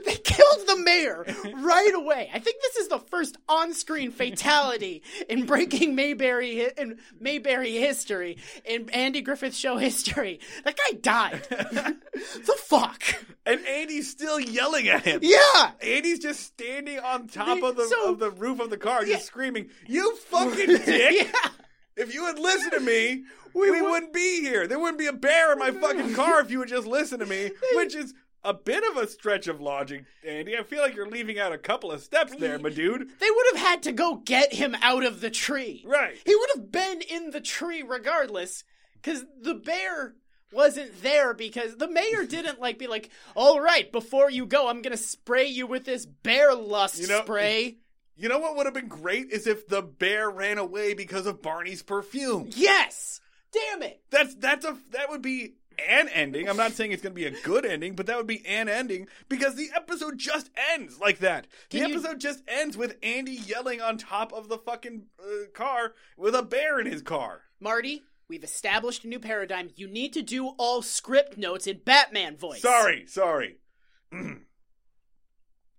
They killed the mayor right away. I think this is the first on-screen fatality in Breaking Mayberry in Mayberry history, in Andy Griffith's show history. That guy died. The fuck? And Andy's still yelling at him. Yeah. Andy's just standing on top of the roof of the car, just screaming, "You fucking dick!" Yeah. If you would listen to me, we wouldn't be here. There wouldn't be a bear in my fucking car if you would just listen to me, which is a bit of a stretch of logic, Andy. I feel like you're leaving out a couple of steps there, my dude. They would have had to go get him out of the tree. Right. He would have been in the tree regardless, because the bear wasn't there, because the mayor didn't be like, all right, before you go, I'm going to spray you with this bear lust spray. You know what would have been great is if the bear ran away because of Barney's perfume. Yes! Damn it! That would be an ending. I'm not saying it's going to be a good ending, but that would be an ending because the episode just ends like that. The episode just ends with Andy yelling on top of the fucking car with a bear in his car. Marty, we've established a new paradigm. You need to do all script notes in Batman voice. Sorry.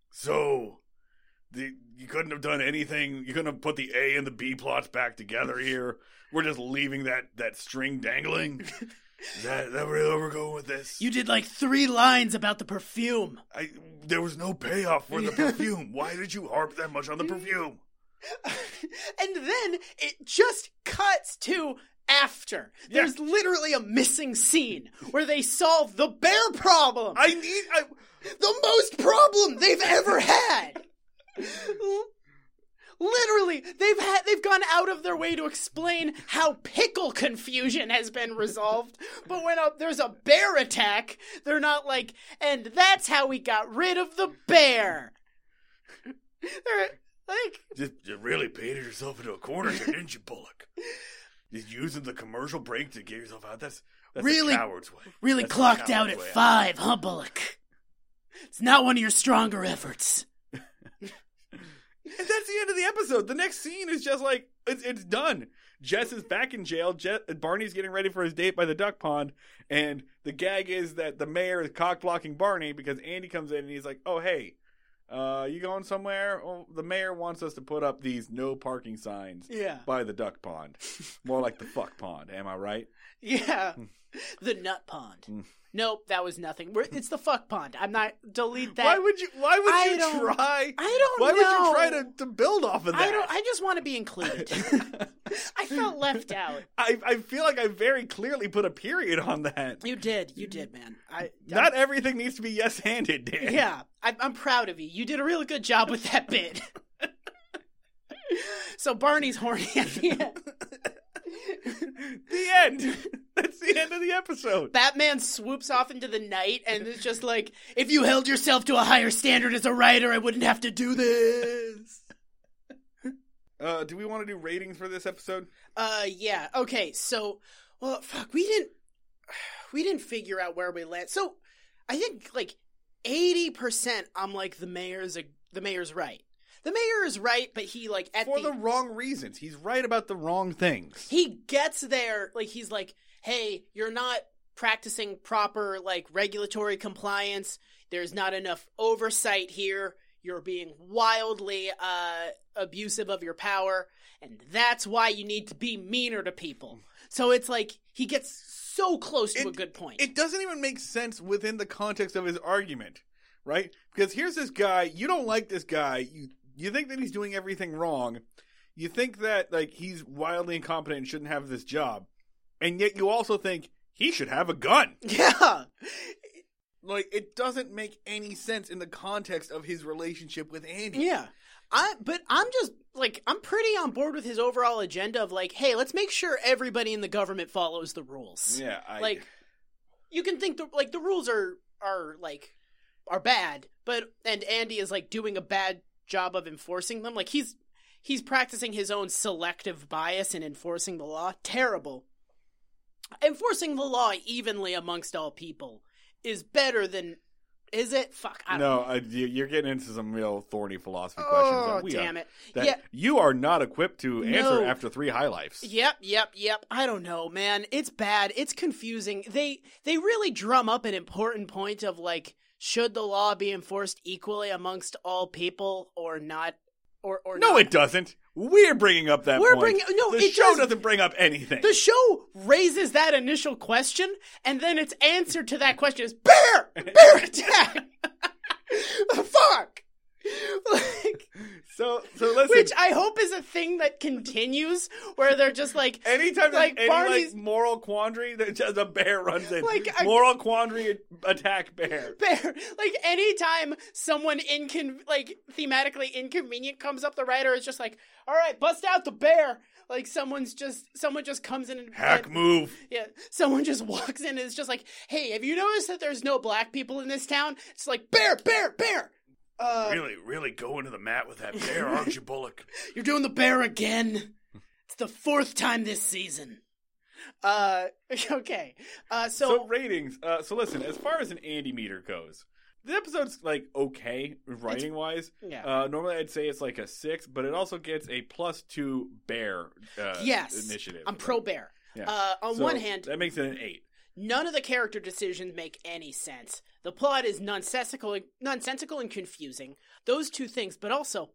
So, you couldn't have done anything. You couldn't have put the A and the B plots back together here. We're just leaving that string dangling. Is that really where we're going with this? You did 3 lines about the perfume. There was no payoff for the perfume. Why did you harp that much on the perfume? And then it just cuts to after. There's literally a missing scene where they solve the bear problem. The most problem they've ever had. Literally, they've gone out of their way to explain how pickle confusion has been resolved, but when there's a bear attack, they're not like, and that's how we got rid of the bear. They're like, you really painted yourself into a corner here, didn't you, Bullock? You're using the commercial break to get yourself out. That's really a coward's way. Really that's clocked out at 5, huh, Bullock? It's not one of your stronger efforts. And that's the end of the episode. The next scene is just like, it's done. Jess is back in jail. Barney's getting ready for his date by the duck pond. And the gag is that the mayor is cock-blocking Barney because Andy comes in and he's like, oh, hey, you going somewhere? Oh, the mayor wants us to put up these no parking signs by the duck pond. More like the fuck pond, am I right? Yeah. The nut pond. Nope, that was nothing. It's the fuck pond. I'm not delete that. Why would you try to build off of that? I just want to be included. I felt left out. I feel like I very clearly put a period on that. You did, man. Not everything needs to be yes-handed, Dan. Yeah, I'm proud of you. You did a really good job with that bit. So Barney's horny at the end. The end. That's the end of the episode. Batman swoops off into the night and is just like, if you held yourself to a higher standard as a writer, I wouldn't have to do this. Do we want to do ratings for this episode? Yeah. Okay, so, well, fuck, we didn't figure out where we land. So, I think, like, 80% I'm like, the mayor's right. The mayor is right, but he, like, at the wrong reasons. He's right about the wrong things. He gets there, like, he's like, hey, you're not practicing proper, like, regulatory compliance. There's not enough oversight here. You're being wildly abusive of your power. And that's why you need to be meaner to people. So it's like, he gets so close to a good point. It doesn't even make sense within the context of his argument, right? Because here's this guy, you don't like this guy, you think that he's doing everything wrong. You think that, like, he's wildly incompetent and shouldn't have this job. And yet you also think he should have a gun. Yeah. Like, it doesn't make any sense in the context of his relationship with Andy. Yeah. But I'm just, like, I'm pretty on board with his overall agenda of, like, hey, let's make sure everybody in the government follows the rules. Yeah. Like, you can think, the rules are bad, and Andy is, like, doing a bad job of enforcing them. Like, he's practicing his own selective bias in enforcing the law. Terrible. Enforcing the law evenly amongst all people is better than, is it? Fuck, I don't know. No, you're getting into some real thorny philosophy questions. Oh, damn it. You are not equipped to answer after 3 high lifes. Yep. I don't know, man. It's bad. It's confusing. They really drum up an important point of, like, should the law be enforced equally amongst all people or not? No, it doesn't. We're bringing up that point. The show doesn't bring up anything. The show raises that initial question, and then its answer to that question is, bear attack! Fuck! Like, so listen. Which I hope is a thing that continues, where they're just like, anytime like any Barney's, like, moral quandary, just a bear runs in. Like moral quandary attack bear. Like anytime someone thematically inconvenient comes up, the writer is just like, all right, bust out the bear. Like someone just comes in and move. Yeah, someone just walks in and is just like, hey, have you noticed that there's no black people in this town? It's like bear. Really going to the mat with that bear, aren't you, Bullock? You're doing the bear again. It's the 4th time this season. Okay. So ratings. So listen, as far as an Andy meter goes, the episode's, like, okay, writing-wise. Yeah. Normally I'd say it's like a 6, but it also gets a +2 bear initiative. I'm pro-bear. Yeah. One hand. That makes it an 8. None of the character decisions make any sense. The plot is nonsensical and confusing. Those two things, but also,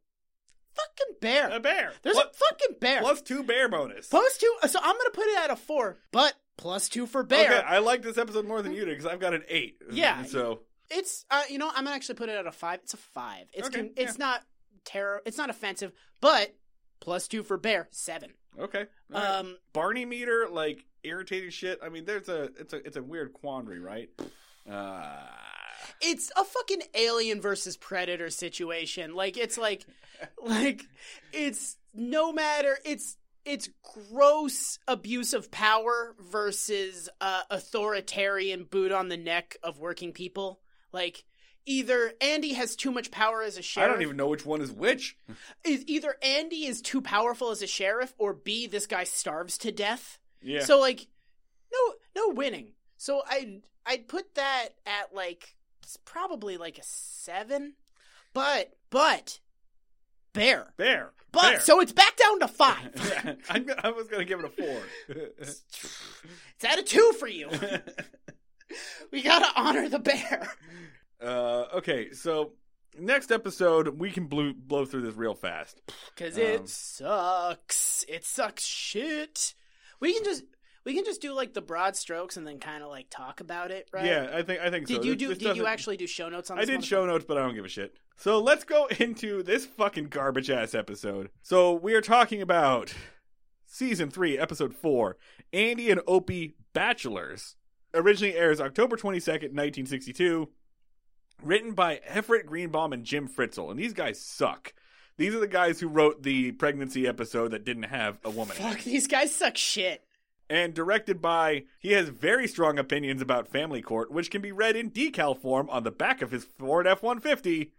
fucking bear. A bear. There's a fucking bear. +2 bear bonus. +2. So I'm going to put it at a 4, but +2 for bear. Okay, I like this episode more than you did because I've got an 8. Yeah. So it's, I'm going to actually put it at a 5. It's a 5. It's not offensive, but +2 for bear, 7. Okay. Right. Barney meter, like irritating shit. I mean, there's it's a weird quandary, right? It's a fucking Alien versus Predator situation. Like it's like it's no matter. It's gross abuse of power versus authoritarian boot on the neck of working people. Like either Andy has too much power as a sheriff. I don't even know which one is which. Either Andy is too powerful as a sheriff, or B, this guy starves to death. Yeah. So like, no winning. So I'd put that at like it's probably like a 7, but. Bear. But, bear. So it's back down to 5. Yeah, I was going to give it a 4. It's at a 2 for you. We got to honor the bear. Okay, so next episode, we can blow through this real fast. Because it sucks. It sucks shit. We can just do like the broad strokes and then kind of like talk about it, right? Yeah, I think so. Did you actually do show notes on this? I did show notes, but I don't give a shit. So let's go into this fucking garbage ass episode. So we are talking about season 3, episode 4, Andy and Opie Bachelors. Originally airs October 22nd, 1962. Written by Everett Greenbaum and Jim Fritzl, and these guys suck. These are the guys who wrote the pregnancy episode that didn't have a woman. Fuck, these guys suck shit. And directed by, he has very strong opinions about Family Court, which can be read in decal form on the back of his Ford F-150,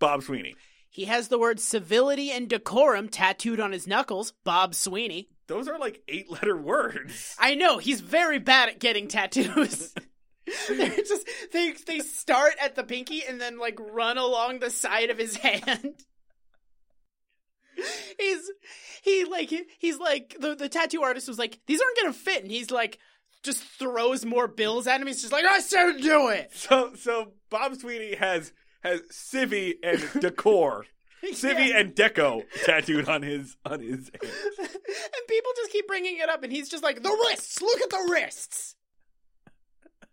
Bob Sweeney. He has the words civility and decorum tattooed on his knuckles, Bob Sweeney. Those are like 8-letter words. I know, he's very bad at getting tattoos. They're just, they start at the pinky and then like run along the side of his hand. He's like the tattoo artist was like, these aren't gonna fit, and he's like just throws more bills at him. He's just like, I shouldn't do it. So Bob Sweeney has civvy and decor. Yeah. Civvy and deco tattooed on his hand. And people just keep bringing it up, and he's just like, the wrists, look at the wrists.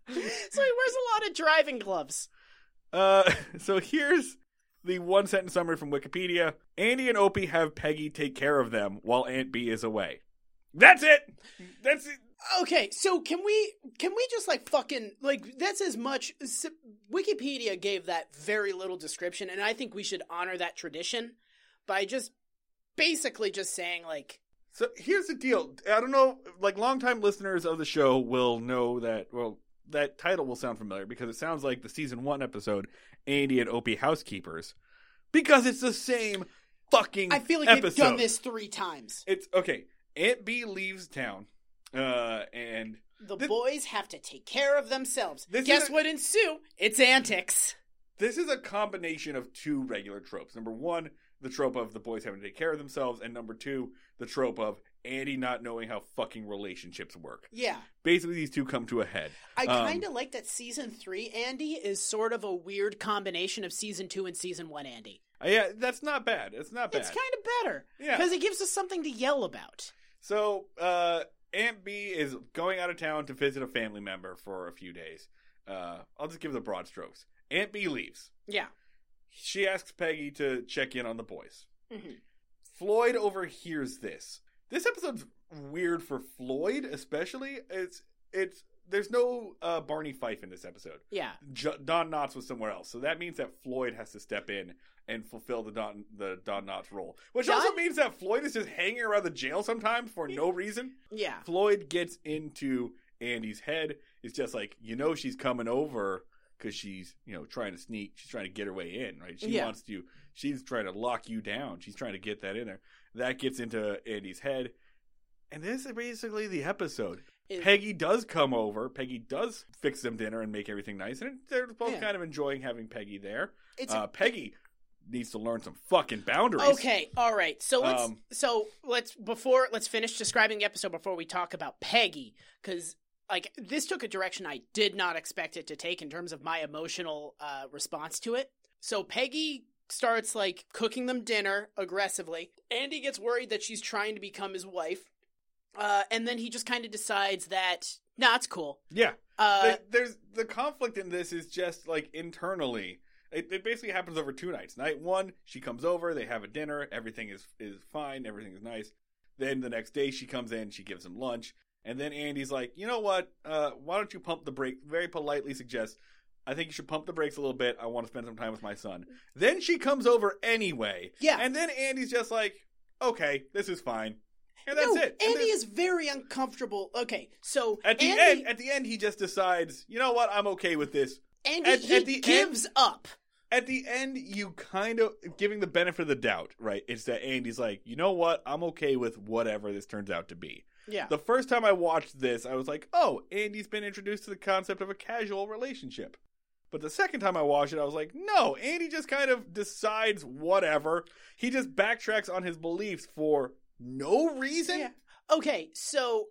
So he wears a lot of driving gloves. So here's the one-sentence summary from Wikipedia. Andy and Opie have Peggy take care of them while Aunt B is away. That's it! That's it! Okay, so can we just, like, fucking, like, that's as much... Wikipedia gave that very little description, and I think we should honor that tradition by just basically just saying, like... So here's the deal. I don't know, like, long-time listeners of the show will know that, well... That title will sound familiar because it sounds like the season 1 episode, Andy and Opie Housekeepers, because it's the same fucking episode. I feel like they've done this 3 times. It's okay. Aunt B leaves town, and the boys have to take care of themselves. Guess what ensues? It's antics. This is a combination of 2 regular tropes. Number 1, the trope of the boys having to take care of themselves, and number 2, the trope of Andy not knowing how fucking relationships work. Yeah. Basically, these 2 come to a head. I kind of like that season 3 Andy is sort of a weird combination of season 2 and season 1 Andy. Yeah, that's not bad. It's not bad. It's kind of better. Yeah. Because it gives us something to yell about. So, Aunt B is going out of town to visit a family member for a few days. I'll just give the broad strokes. Aunt B leaves. Yeah. She asks Peggy to check in on the boys. Mm-hmm. Floyd overhears this. This episode's weird for Floyd, especially. It's there's no Barney Fife in this episode. Yeah, Don Knotts was somewhere else, so that means that Floyd has to step in and fulfill the Don Knotts role, which also means that Floyd is just hanging around the jail sometimes for no reason. Yeah, Floyd gets into Andy's head. It's just like, you know, she's coming over because she's, you know, trying to sneak. She's trying to get her way in, right? She wants to. She's trying to lock you down. She's trying to get that in there. That gets into Andy's head. And this is basically the episode. Peggy does come over. Peggy does fix them dinner and make everything nice. And they're both kind of enjoying having Peggy there. Peggy needs to learn some fucking boundaries. Okay, all right. So let's finish describing the episode before we talk about Peggy. Because, like, this took a direction I did not expect it to take in terms of my emotional response to it. So Peggy starts, like, cooking them dinner aggressively. Andy gets worried that she's trying to become his wife. And then he just kind of decides that, nah, it's cool. Yeah. There's the conflict in this is just, like, internally. It basically happens over 2 nights. Night 1, she comes over, they have a dinner, everything is fine, everything is nice. Then the next day she comes in, she gives him lunch. And then Andy's like, you know what? Why don't you pump the brake? Very politely suggests, I think you should pump the brakes a little bit. I want to spend some time with my son. Then she comes over anyway. Yeah. And then Andy's just like, okay, this is fine. And that's it. Andy is very uncomfortable. Okay, so at the end, he just decides, you know what? I'm okay with this. Andy gives up. At the end, you kind of, giving the benefit of the doubt, right? It's that Andy's like, you know what? I'm okay with whatever this turns out to be. Yeah. The first time I watched this, I was like, oh, Andy's been introduced to the concept of a casual relationship. But the second time I watched it, I was like, no, Andy just kind of decides whatever. He just backtracks on his beliefs for no reason? Yeah. Okay, so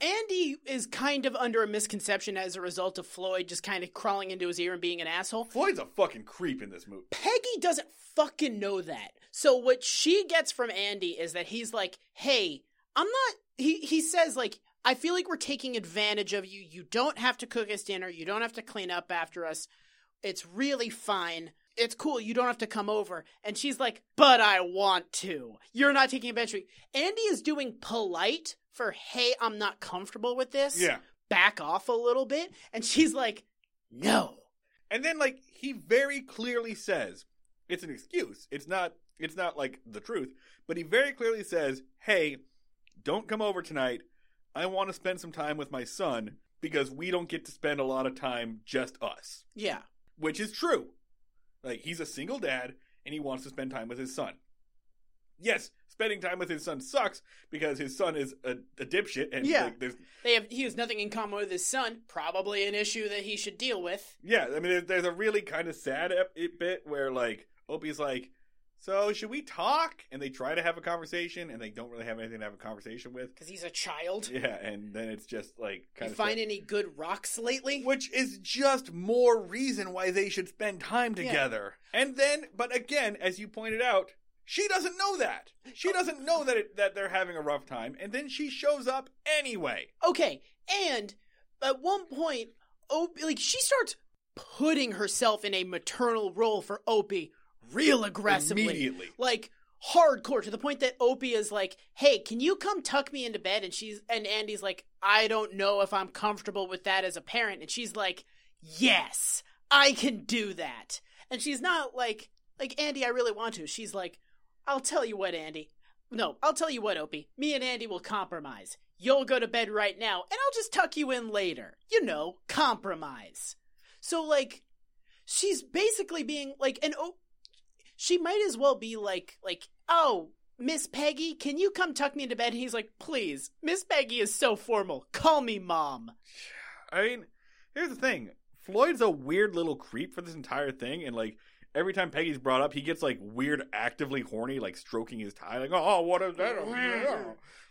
Andy is kind of under a misconception as a result of Floyd just kind of crawling into his ear and being an asshole. Floyd's a fucking creep in this movie. Peggy doesn't fucking know that. So what she gets from Andy is that he's like, hey, I'm not... He says, like, I feel like we're taking advantage of you. You don't have to cook us dinner. You don't have to clean up after us. It's really fine. It's cool. You don't have to come over. And she's like, but I want to. You're not taking advantage of me. Andy is doing polite for, hey, I'm not comfortable with this. Yeah. Back off a little bit. And she's like, no. And then, like, he very clearly says, it's an excuse. It's not like the truth. But he very clearly says, hey, don't come over tonight. I want to spend some time with my son because we don't get to spend a lot of time just us. Yeah. Which is true. Like, he's a single dad, and he wants to spend time with his son. Yes, spending time with his son sucks because his son is a dipshit. And yeah. He has nothing in common with his son, probably an issue that he should deal with. Yeah, I mean, there's a really kind of sad bit where, like, Opie's like, so should we talk? And they try to have a conversation, and they don't really have anything to have a conversation with. Because he's a child. Yeah, and then it's just like kind of. You find any good rocks lately? Which is just more reason why they should spend time together. Yeah. And then, but again, as you pointed out, she doesn't know that. She doesn't know that they're having a rough time, and then she shows up anyway. Okay, and at one point, Opie, like, she starts putting herself in a maternal role for Opie. Real aggressively. Immediately. Like, hardcore, to the point that Opie is like, hey, can you come tuck me into bed? And Andy's like, I don't know if I'm comfortable with that as a parent. And she's like, yes, I can do that. And she's not like, Andy, I really want to. She's like, I'll tell you what, Opie. Me and Andy will compromise. You'll go to bed right now, and I'll just tuck you in later. You know, compromise. So, like, she's basically being, like, an Opie. She might as well be like, oh, Miss Peggy, can you come tuck me into bed? And he's like, please, Miss Peggy is so formal. Call me Mom. I mean, here's the thing. Floyd's a weird little creep for this entire thing. And, like, every time Peggy's brought up, he gets, like, weird, actively horny, like, stroking his tie. Like, oh, what is that?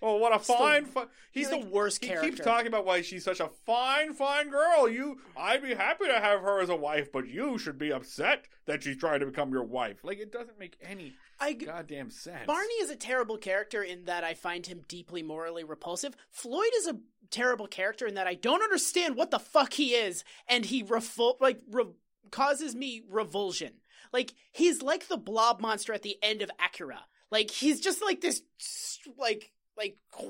Oh, what a fine... He's the worst character. He keeps talking about why she's such a fine, fine girl. I'd be happy to have her as a wife, but you should be upset that she's trying to become your wife. Like, it doesn't make any goddamn sense. Barney is a terrible character in that I find him deeply morally repulsive. Floyd is a terrible character in that I don't understand what the fuck he is, and he causes me revulsion. Like, he's like the blob monster at the end of Akira. Like, he's just like this, like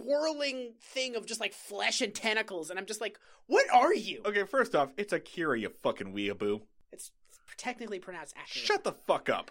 whirling thing of just, like, flesh and tentacles. And I'm just like, what are you? Okay, first off, it's Akira, you fucking weeaboo. It's technically pronounced Akira. Shut the fuck up.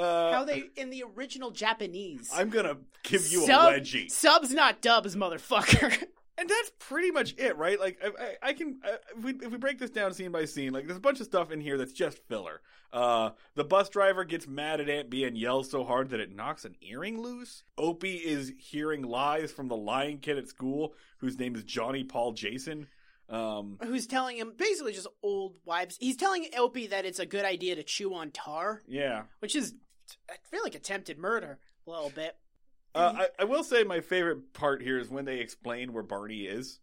How they, in the original Japanese. I'm gonna give you a wedgie. Subs, not dubs, motherfucker. And that's pretty much it, right? Like, I can, if we break this down scene by scene, like, there's a bunch of stuff in here that's just filler. The bus driver gets mad at Aunt B and yells so hard that it knocks an earring loose. Opie is hearing lies from the lying kid at school, whose name is Johnny Paul Jason. Who's telling him, basically just old wives, he's telling Opie that it's a good idea to chew on tar. Yeah. Which is, I feel like, attempted murder a little bit. I will say my favorite part here is when they explain where Barney is,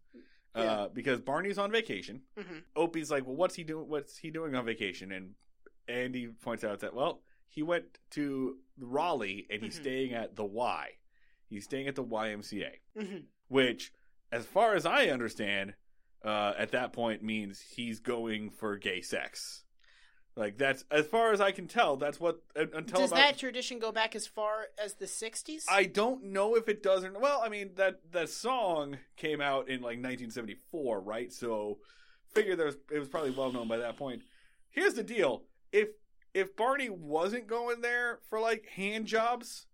yeah. Because Barney's on vacation. Mm-hmm. Opie's like, well, what's he doing? What's he doing on vacation? And Andy points out that, well, he went to Raleigh and he's mm-hmm. staying at the Y. He's staying at the YMCA, mm-hmm. which, as far as I understand, at that point means he's going for gay sex. Like, that's, as far as I can tell, that's what, until does about, that tradition go back as far as the 60s? I don't know if it does or not. Well, I mean, that song came out in, like, 1974, right? So, figure it was probably well known by that point. Here's the deal. If Barney wasn't going there for, like, hand jobs,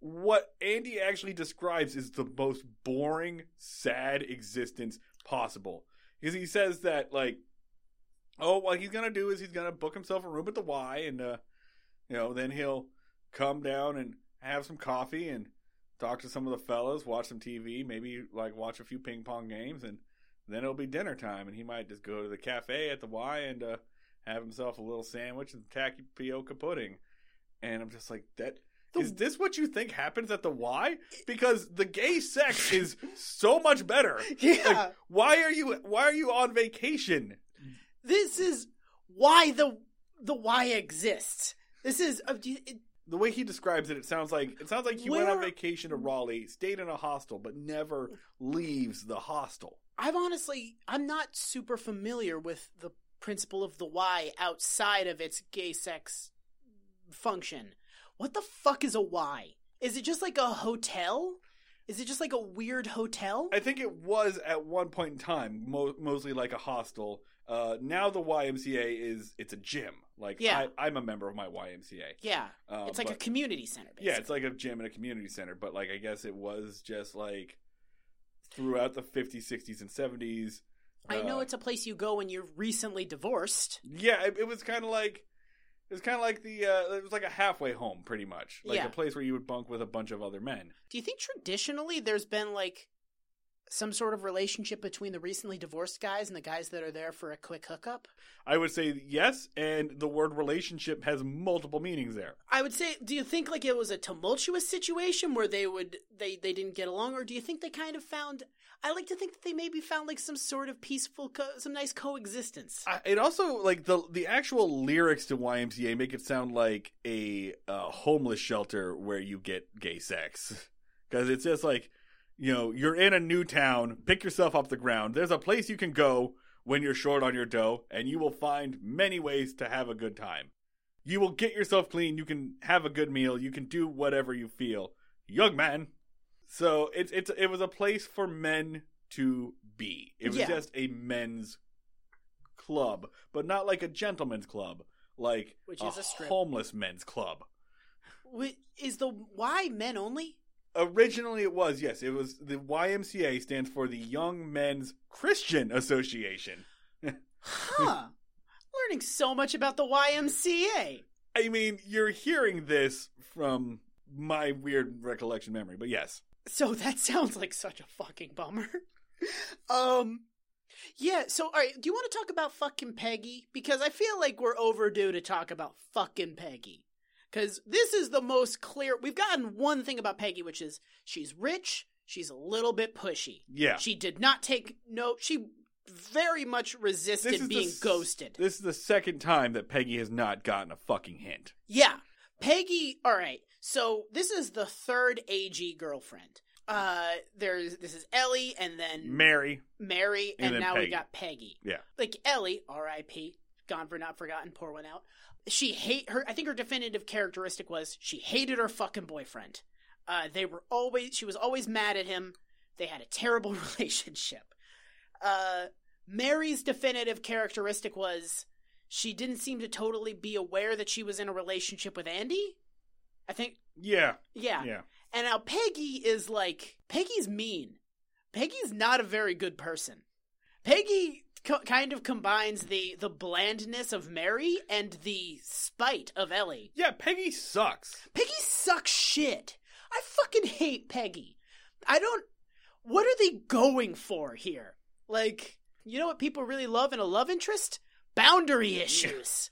what Andy actually describes is the most boring, sad existence possible. Because he says that, like, oh, what he's going to do is he's going to book himself a room at the Y, and, you know, then he'll come down and have some coffee and talk to some of the fellas, watch some TV, maybe, like, watch a few ping pong games, and then it'll be dinner time, and he might just go to the cafe at the Y and have himself a little sandwich and tapioca pudding. And I'm just like, that... Is this what you think happens at the Y? Because the gay sex is so much better. Yeah. Like, why are you on vacation? This is why the Y exists. This is the way he describes it. It sounds like he went on vacation to Raleigh, stayed in a hostel, but never leaves the hostel. I'm not super familiar with the principle of the Y outside of its gay sex function. What the fuck is a Y? Is it just like a hotel? Is it just like a weird hotel? I think it was at one point in time, mostly like a hostel. Now the YMCA it's a gym. Like, yeah. I'm a member of my YMCA. Yeah. It's like a community center, basically. Yeah, it's like a gym and a community center. But, like, I guess it was just, like, throughout the 50s, 60s, and 70s. I know it's a place you go when you're recently divorced. Yeah, it was kind of like... It was kind of like it was like a halfway home, pretty much. Like a place where you would bunk with a bunch of other men. Do you think traditionally there's been, like, some sort of relationship between the recently divorced guys and the guys that are there for a quick hookup? I would say yes, and the word relationship has multiple meanings there. I would say, do you think, like, it was a tumultuous situation where they didn't get along, or do you think they kind of found... I like to think that they maybe found, like, some sort of peaceful, some nice coexistence. It also, like, the actual lyrics to YMCA make it sound like a homeless shelter where you get gay sex. Because it's just like, you know, you're in a new town, pick yourself off the ground. There's a place you can go when you're short on your dough, and you will find many ways to have a good time. You will get yourself clean. You can have a good meal. You can do whatever you feel. Young man. So it was a place for men to be. It was just a men's club, but not like a gentleman's club, like which is a strip. Homeless men's club. Is the Y men only? Originally it was, yes. It was the YMCA stands for the Young Men's Christian Association. Huh. Learning so much about the YMCA. I mean, you're hearing this from my weird recollection memory, but yes. So that sounds like such a fucking bummer. Yeah, so, all right, do you want to talk about fucking Peggy? Because I feel like we're overdue to talk about fucking Peggy. Because this is the most clear... We've gotten one thing about Peggy, which is she's rich, she's a little bit pushy. Yeah. She did not take no... She very much resisted being ghosted. This is the second time that Peggy has not gotten a fucking hint. Yeah. Peggy... All right, so this is the third AG girlfriend. This is Ellie, and then... Mary, and now Peggy. We got Peggy. Yeah. Like, Ellie, R.I.P., gone for not forgotten, pour one out. I think her definitive characteristic was she hated her fucking boyfriend. She was always mad at him. They had a terrible relationship. Mary's definitive characteristic was she didn't seem to totally be aware that she was in a relationship with Andy, I think. Yeah. And now Peggy is like, Peggy's mean. Peggy's not a very good person. Peggy kind of combines the blandness of Mary and the spite of Ellie. Yeah, Peggy sucks. Peggy sucks shit. I fucking hate Peggy. What are they going for here? Like, you know what people really love in a love interest? Boundary issues.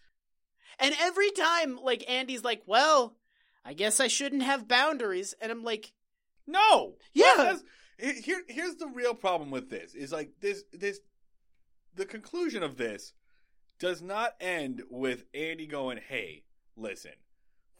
And every time, like, Andy's like, well, I guess I shouldn't have boundaries. And I'm like, no. Yeah. Here's the real problem with this. Is like this. The conclusion of this does not end with Andy going, hey, listen,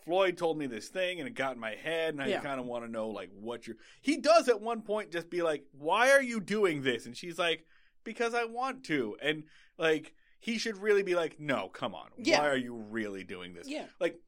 Floyd told me this thing and it got in my head and I kind of want to know, like, what you're... He does at one point just be like, why are you doing this? And she's like, because I want to. And, like, he should really be like, no, come on. Yeah. Why are you really doing this? Yeah. Like,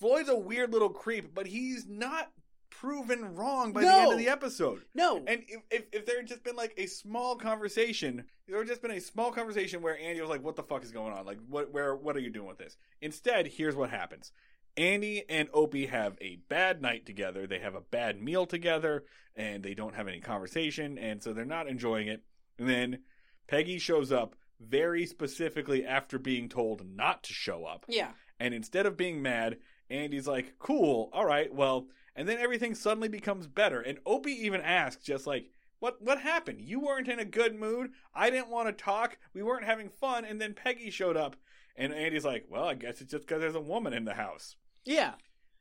Floyd's a weird little creep, but he's not proven wrong by the end of the episode. No. And if there had just been, like, a small conversation, there would just been a small conversation where Andy was like, what the fuck is going on? Like, what are you doing with this? Instead, here's what happens. Andy and Opie have a bad night together. They have a bad meal together, and they don't have any conversation, and so they're not enjoying it. And then Peggy shows up very specifically after being told not to show up. Yeah. And instead of being mad, Andy's like, cool, all right, well... And then everything suddenly becomes better. And Opie even asks, just like, what happened? You weren't in a good mood. I didn't want to talk. We weren't having fun. And then Peggy showed up. And Andy's like, well, I guess it's just because there's a woman in the house. Yeah.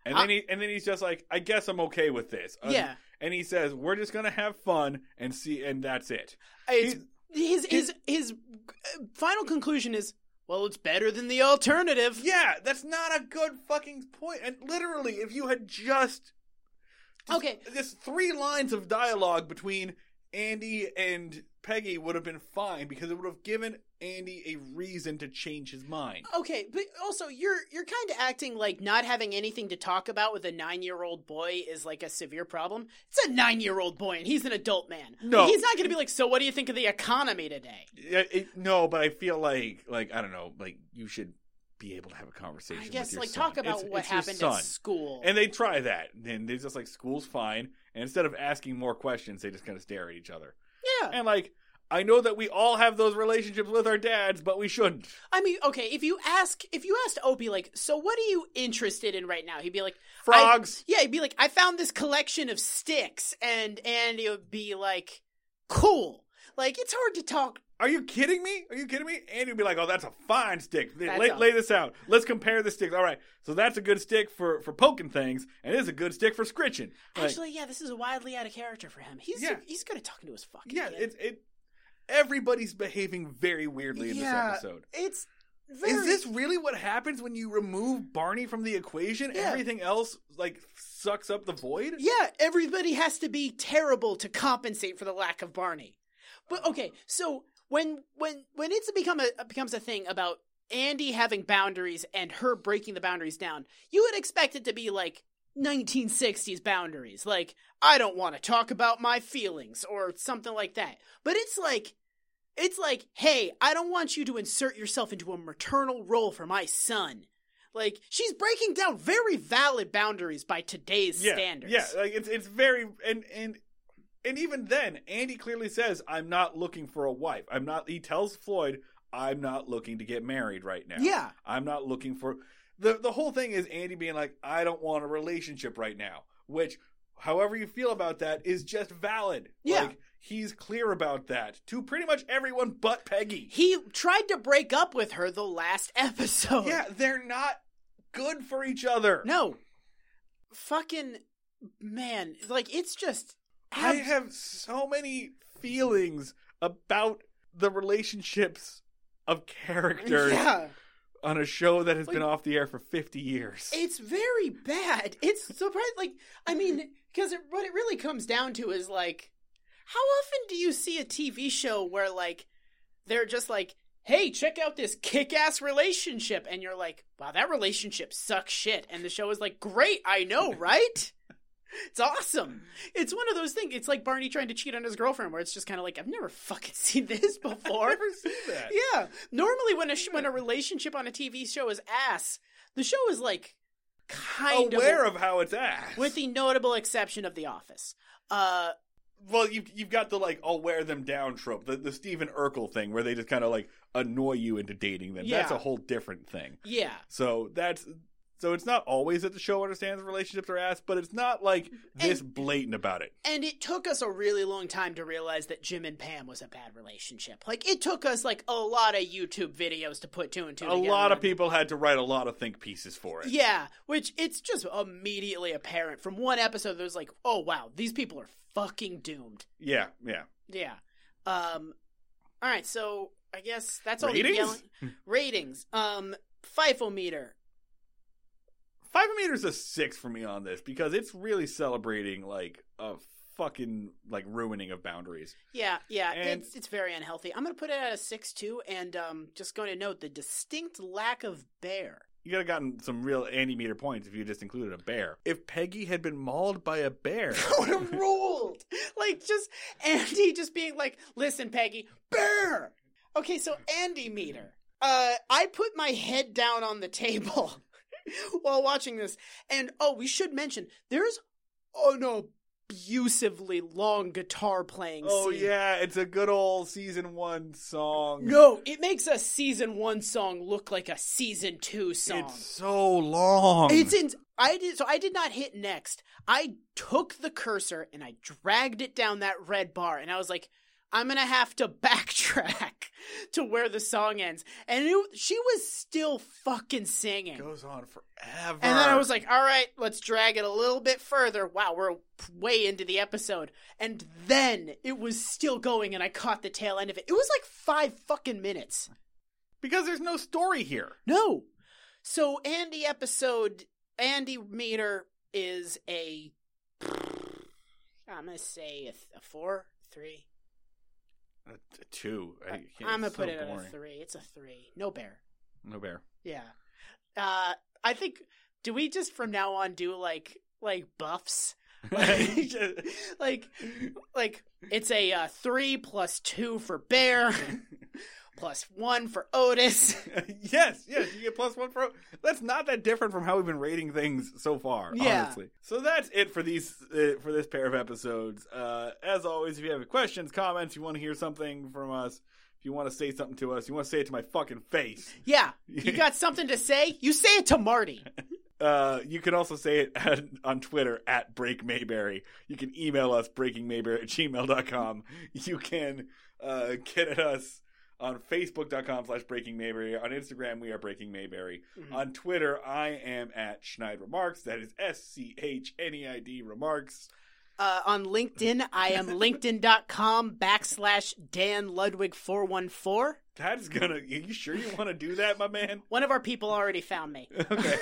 And then he's just like, I guess I'm okay with this. Yeah. And he says, we're just going to have fun and see, and that's it. His final conclusion is, well, it's better than the alternative. Yeah, that's not a good fucking point. And literally, if you had just... Okay. This 3 lines of dialogue between Andy and Peggy would have been fine because it would have given Andy a reason to change his mind. Okay, but also you're kind of acting like not having anything to talk about with a 9-year-old boy is like a severe problem. It's a 9-year-old boy and he's an adult man. No, he's not going to be like, so what do you think of the economy today? No, but I feel like I don't know, like you should be able to have a conversation. I guess with your like son. Talk about what happened at school. And they try that, and they're just like, school's fine. And instead of asking more questions, they just kind of stare at each other. Yeah. And, like, I know that we all have those relationships with our dads, but we shouldn't. I mean, okay, if you asked Opie, like, so what are you interested in right now? He'd be like... Frogs. He'd be like, I found this collection of sticks. And it would be like, cool. Like, it's hard to talk... Are you kidding me? And he'd be like, oh, that's a fine stick. Lay this out. Let's compare the sticks. All right. So that's a good stick for poking things, and this is a good stick for scritching. Actually, like, yeah, this is wildly out of character for him. He's good at talking to his fucking head. Everybody's behaving very weirdly in this episode. Is this really what happens when you remove Barney from the equation? Yeah. Everything else, like, sucks up the void? Yeah, everybody has to be terrible to compensate for the lack of Barney. But, okay, so... When it's becomes a thing about Andy having boundaries and her breaking the boundaries down, you would expect it to be like 1960s boundaries, like I don't want to talk about my feelings or something like that. But it's like, hey, I don't want you to insert yourself into a maternal role for my son. Like, she's breaking down very valid boundaries by today's standards. Yeah, like it's very And even then, Andy clearly says, I'm not looking for a wife. He tells Floyd, I'm not looking to get married right now. Yeah. I'm not looking for... The whole thing is Andy being like, I don't want a relationship right now. Which, however you feel about that, is just valid. Yeah. Like, he's clear about that to pretty much everyone but Peggy. He tried to break up with her the last episode. Yeah, they're not good for each other. No. Fucking... Man. Like, it's just... I have so many feelings about the relationships of characters on a show that has been off the air for 50 years. It's very bad. It's surprising. Like, I mean, because what it really comes down to is, like, how often do you see a TV show where, like, they're just like, hey, check out this kick-ass relationship. And you're like, wow, that relationship sucks shit. And the show is like, great, I know, right? It's awesome. It's one of those things. It's like Barney trying to cheat on his girlfriend where it's just kind of like, I've never fucking seen this before. I've never seen that. Yeah. Normally when a relationship on a TV show is ass, the show is like kind aware of how it's ass. With the notable exception of The Office. Well, you've got the, like, I'll wear them down trope, the Stephen Urkel thing where they just kind of, like, annoy you into dating them. Yeah. That's a whole different thing. Yeah. So it's not always that the show understands relationships are ass, but it's not, like, this blatant about it. And it took us a really long time to realize that Jim and Pam was a bad relationship. Like, it took us, like, a lot of YouTube videos to put 2 and 2 together. A lot of people had to write a lot of think pieces for it. Yeah, which it's just immediately apparent. From one episode, there's like, oh, wow, these people are fucking doomed. Yeah, yeah. Yeah. All right, so I guess that's all the yelling. Ratings. FIFO-meter. FIFO-meter's a 6 for me on this because it's really celebrating, like, a fucking like ruining of boundaries. Yeah, yeah, and it's very unhealthy. I'm going to put it at a 6.2, and just going to note the distinct lack of bear. You could have gotten some real anti-meter points if you just included a bear. If Peggy had been mauled by a bear. That would have ruled. Like, just Andy just being like, listen, Peggy, bear. Okay, so anti-meter. I put my head down on the table while watching this. And, oh, we should mention, there's an abusively long guitar playing scene. Oh, yeah, it's a good old season one song. No, it makes a season one song look like a season two song. It's so long. I did not hit next. I took the cursor and I dragged it down that red bar, and I was like, I'm going to have to backtrack to where the song ends. And she was still fucking singing. It goes on forever. And then I was like, all right, let's drag it a little bit further. Wow, we're way into the episode. And then it was still going, and I caught the tail end of it. It was like 5 fucking minutes. Because there's no story here. No. So Andy meter is a, I'm going to say a 4, 3. A 2. I'm going to put it at a 3. It's a 3. No bear. No bear. Yeah. I think, do we just from now on do like buffs? like it's a 3 plus 2 for bear, plus 1 for Otis. Yes, you get plus 1 for Otis. That's not that different from how we've been rating things so far, honestly. So that's it for this pair of episodes. As always, if you have questions, comments, you want to hear something from us, if you want to say something to us, you want to say it to my fucking face. Yeah, you got something to say? You say it to Marty. You can also say it on Twitter at Break Mayberry. You can email us breakingmayberry@gmail.com. You can get at us on facebook.com/breakingmayberry. On Instagram, we are Breaking Mayberry. Mm-hmm. On Twitter, I am at SchneidRemarks. That is SCHNEID Remarks. On LinkedIn, I am linkedin.com/DanLudwig414. That's gonna, you sure you want to do that, my man? One of our people already found me. Okay.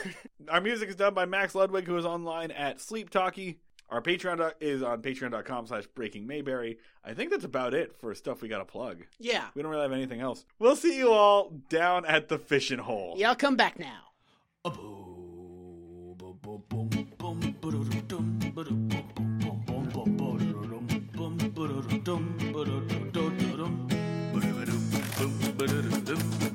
Our music is done by Max Ludwig, who is online at Sleep Talkie. Our Patreon is on patreon.com/BreakingMayberry. I think that's about it for stuff we gotta plug. Yeah. We don't really have anything else. We'll see you all down at the fishing hole. Y'all come back now. Dum ba da dum.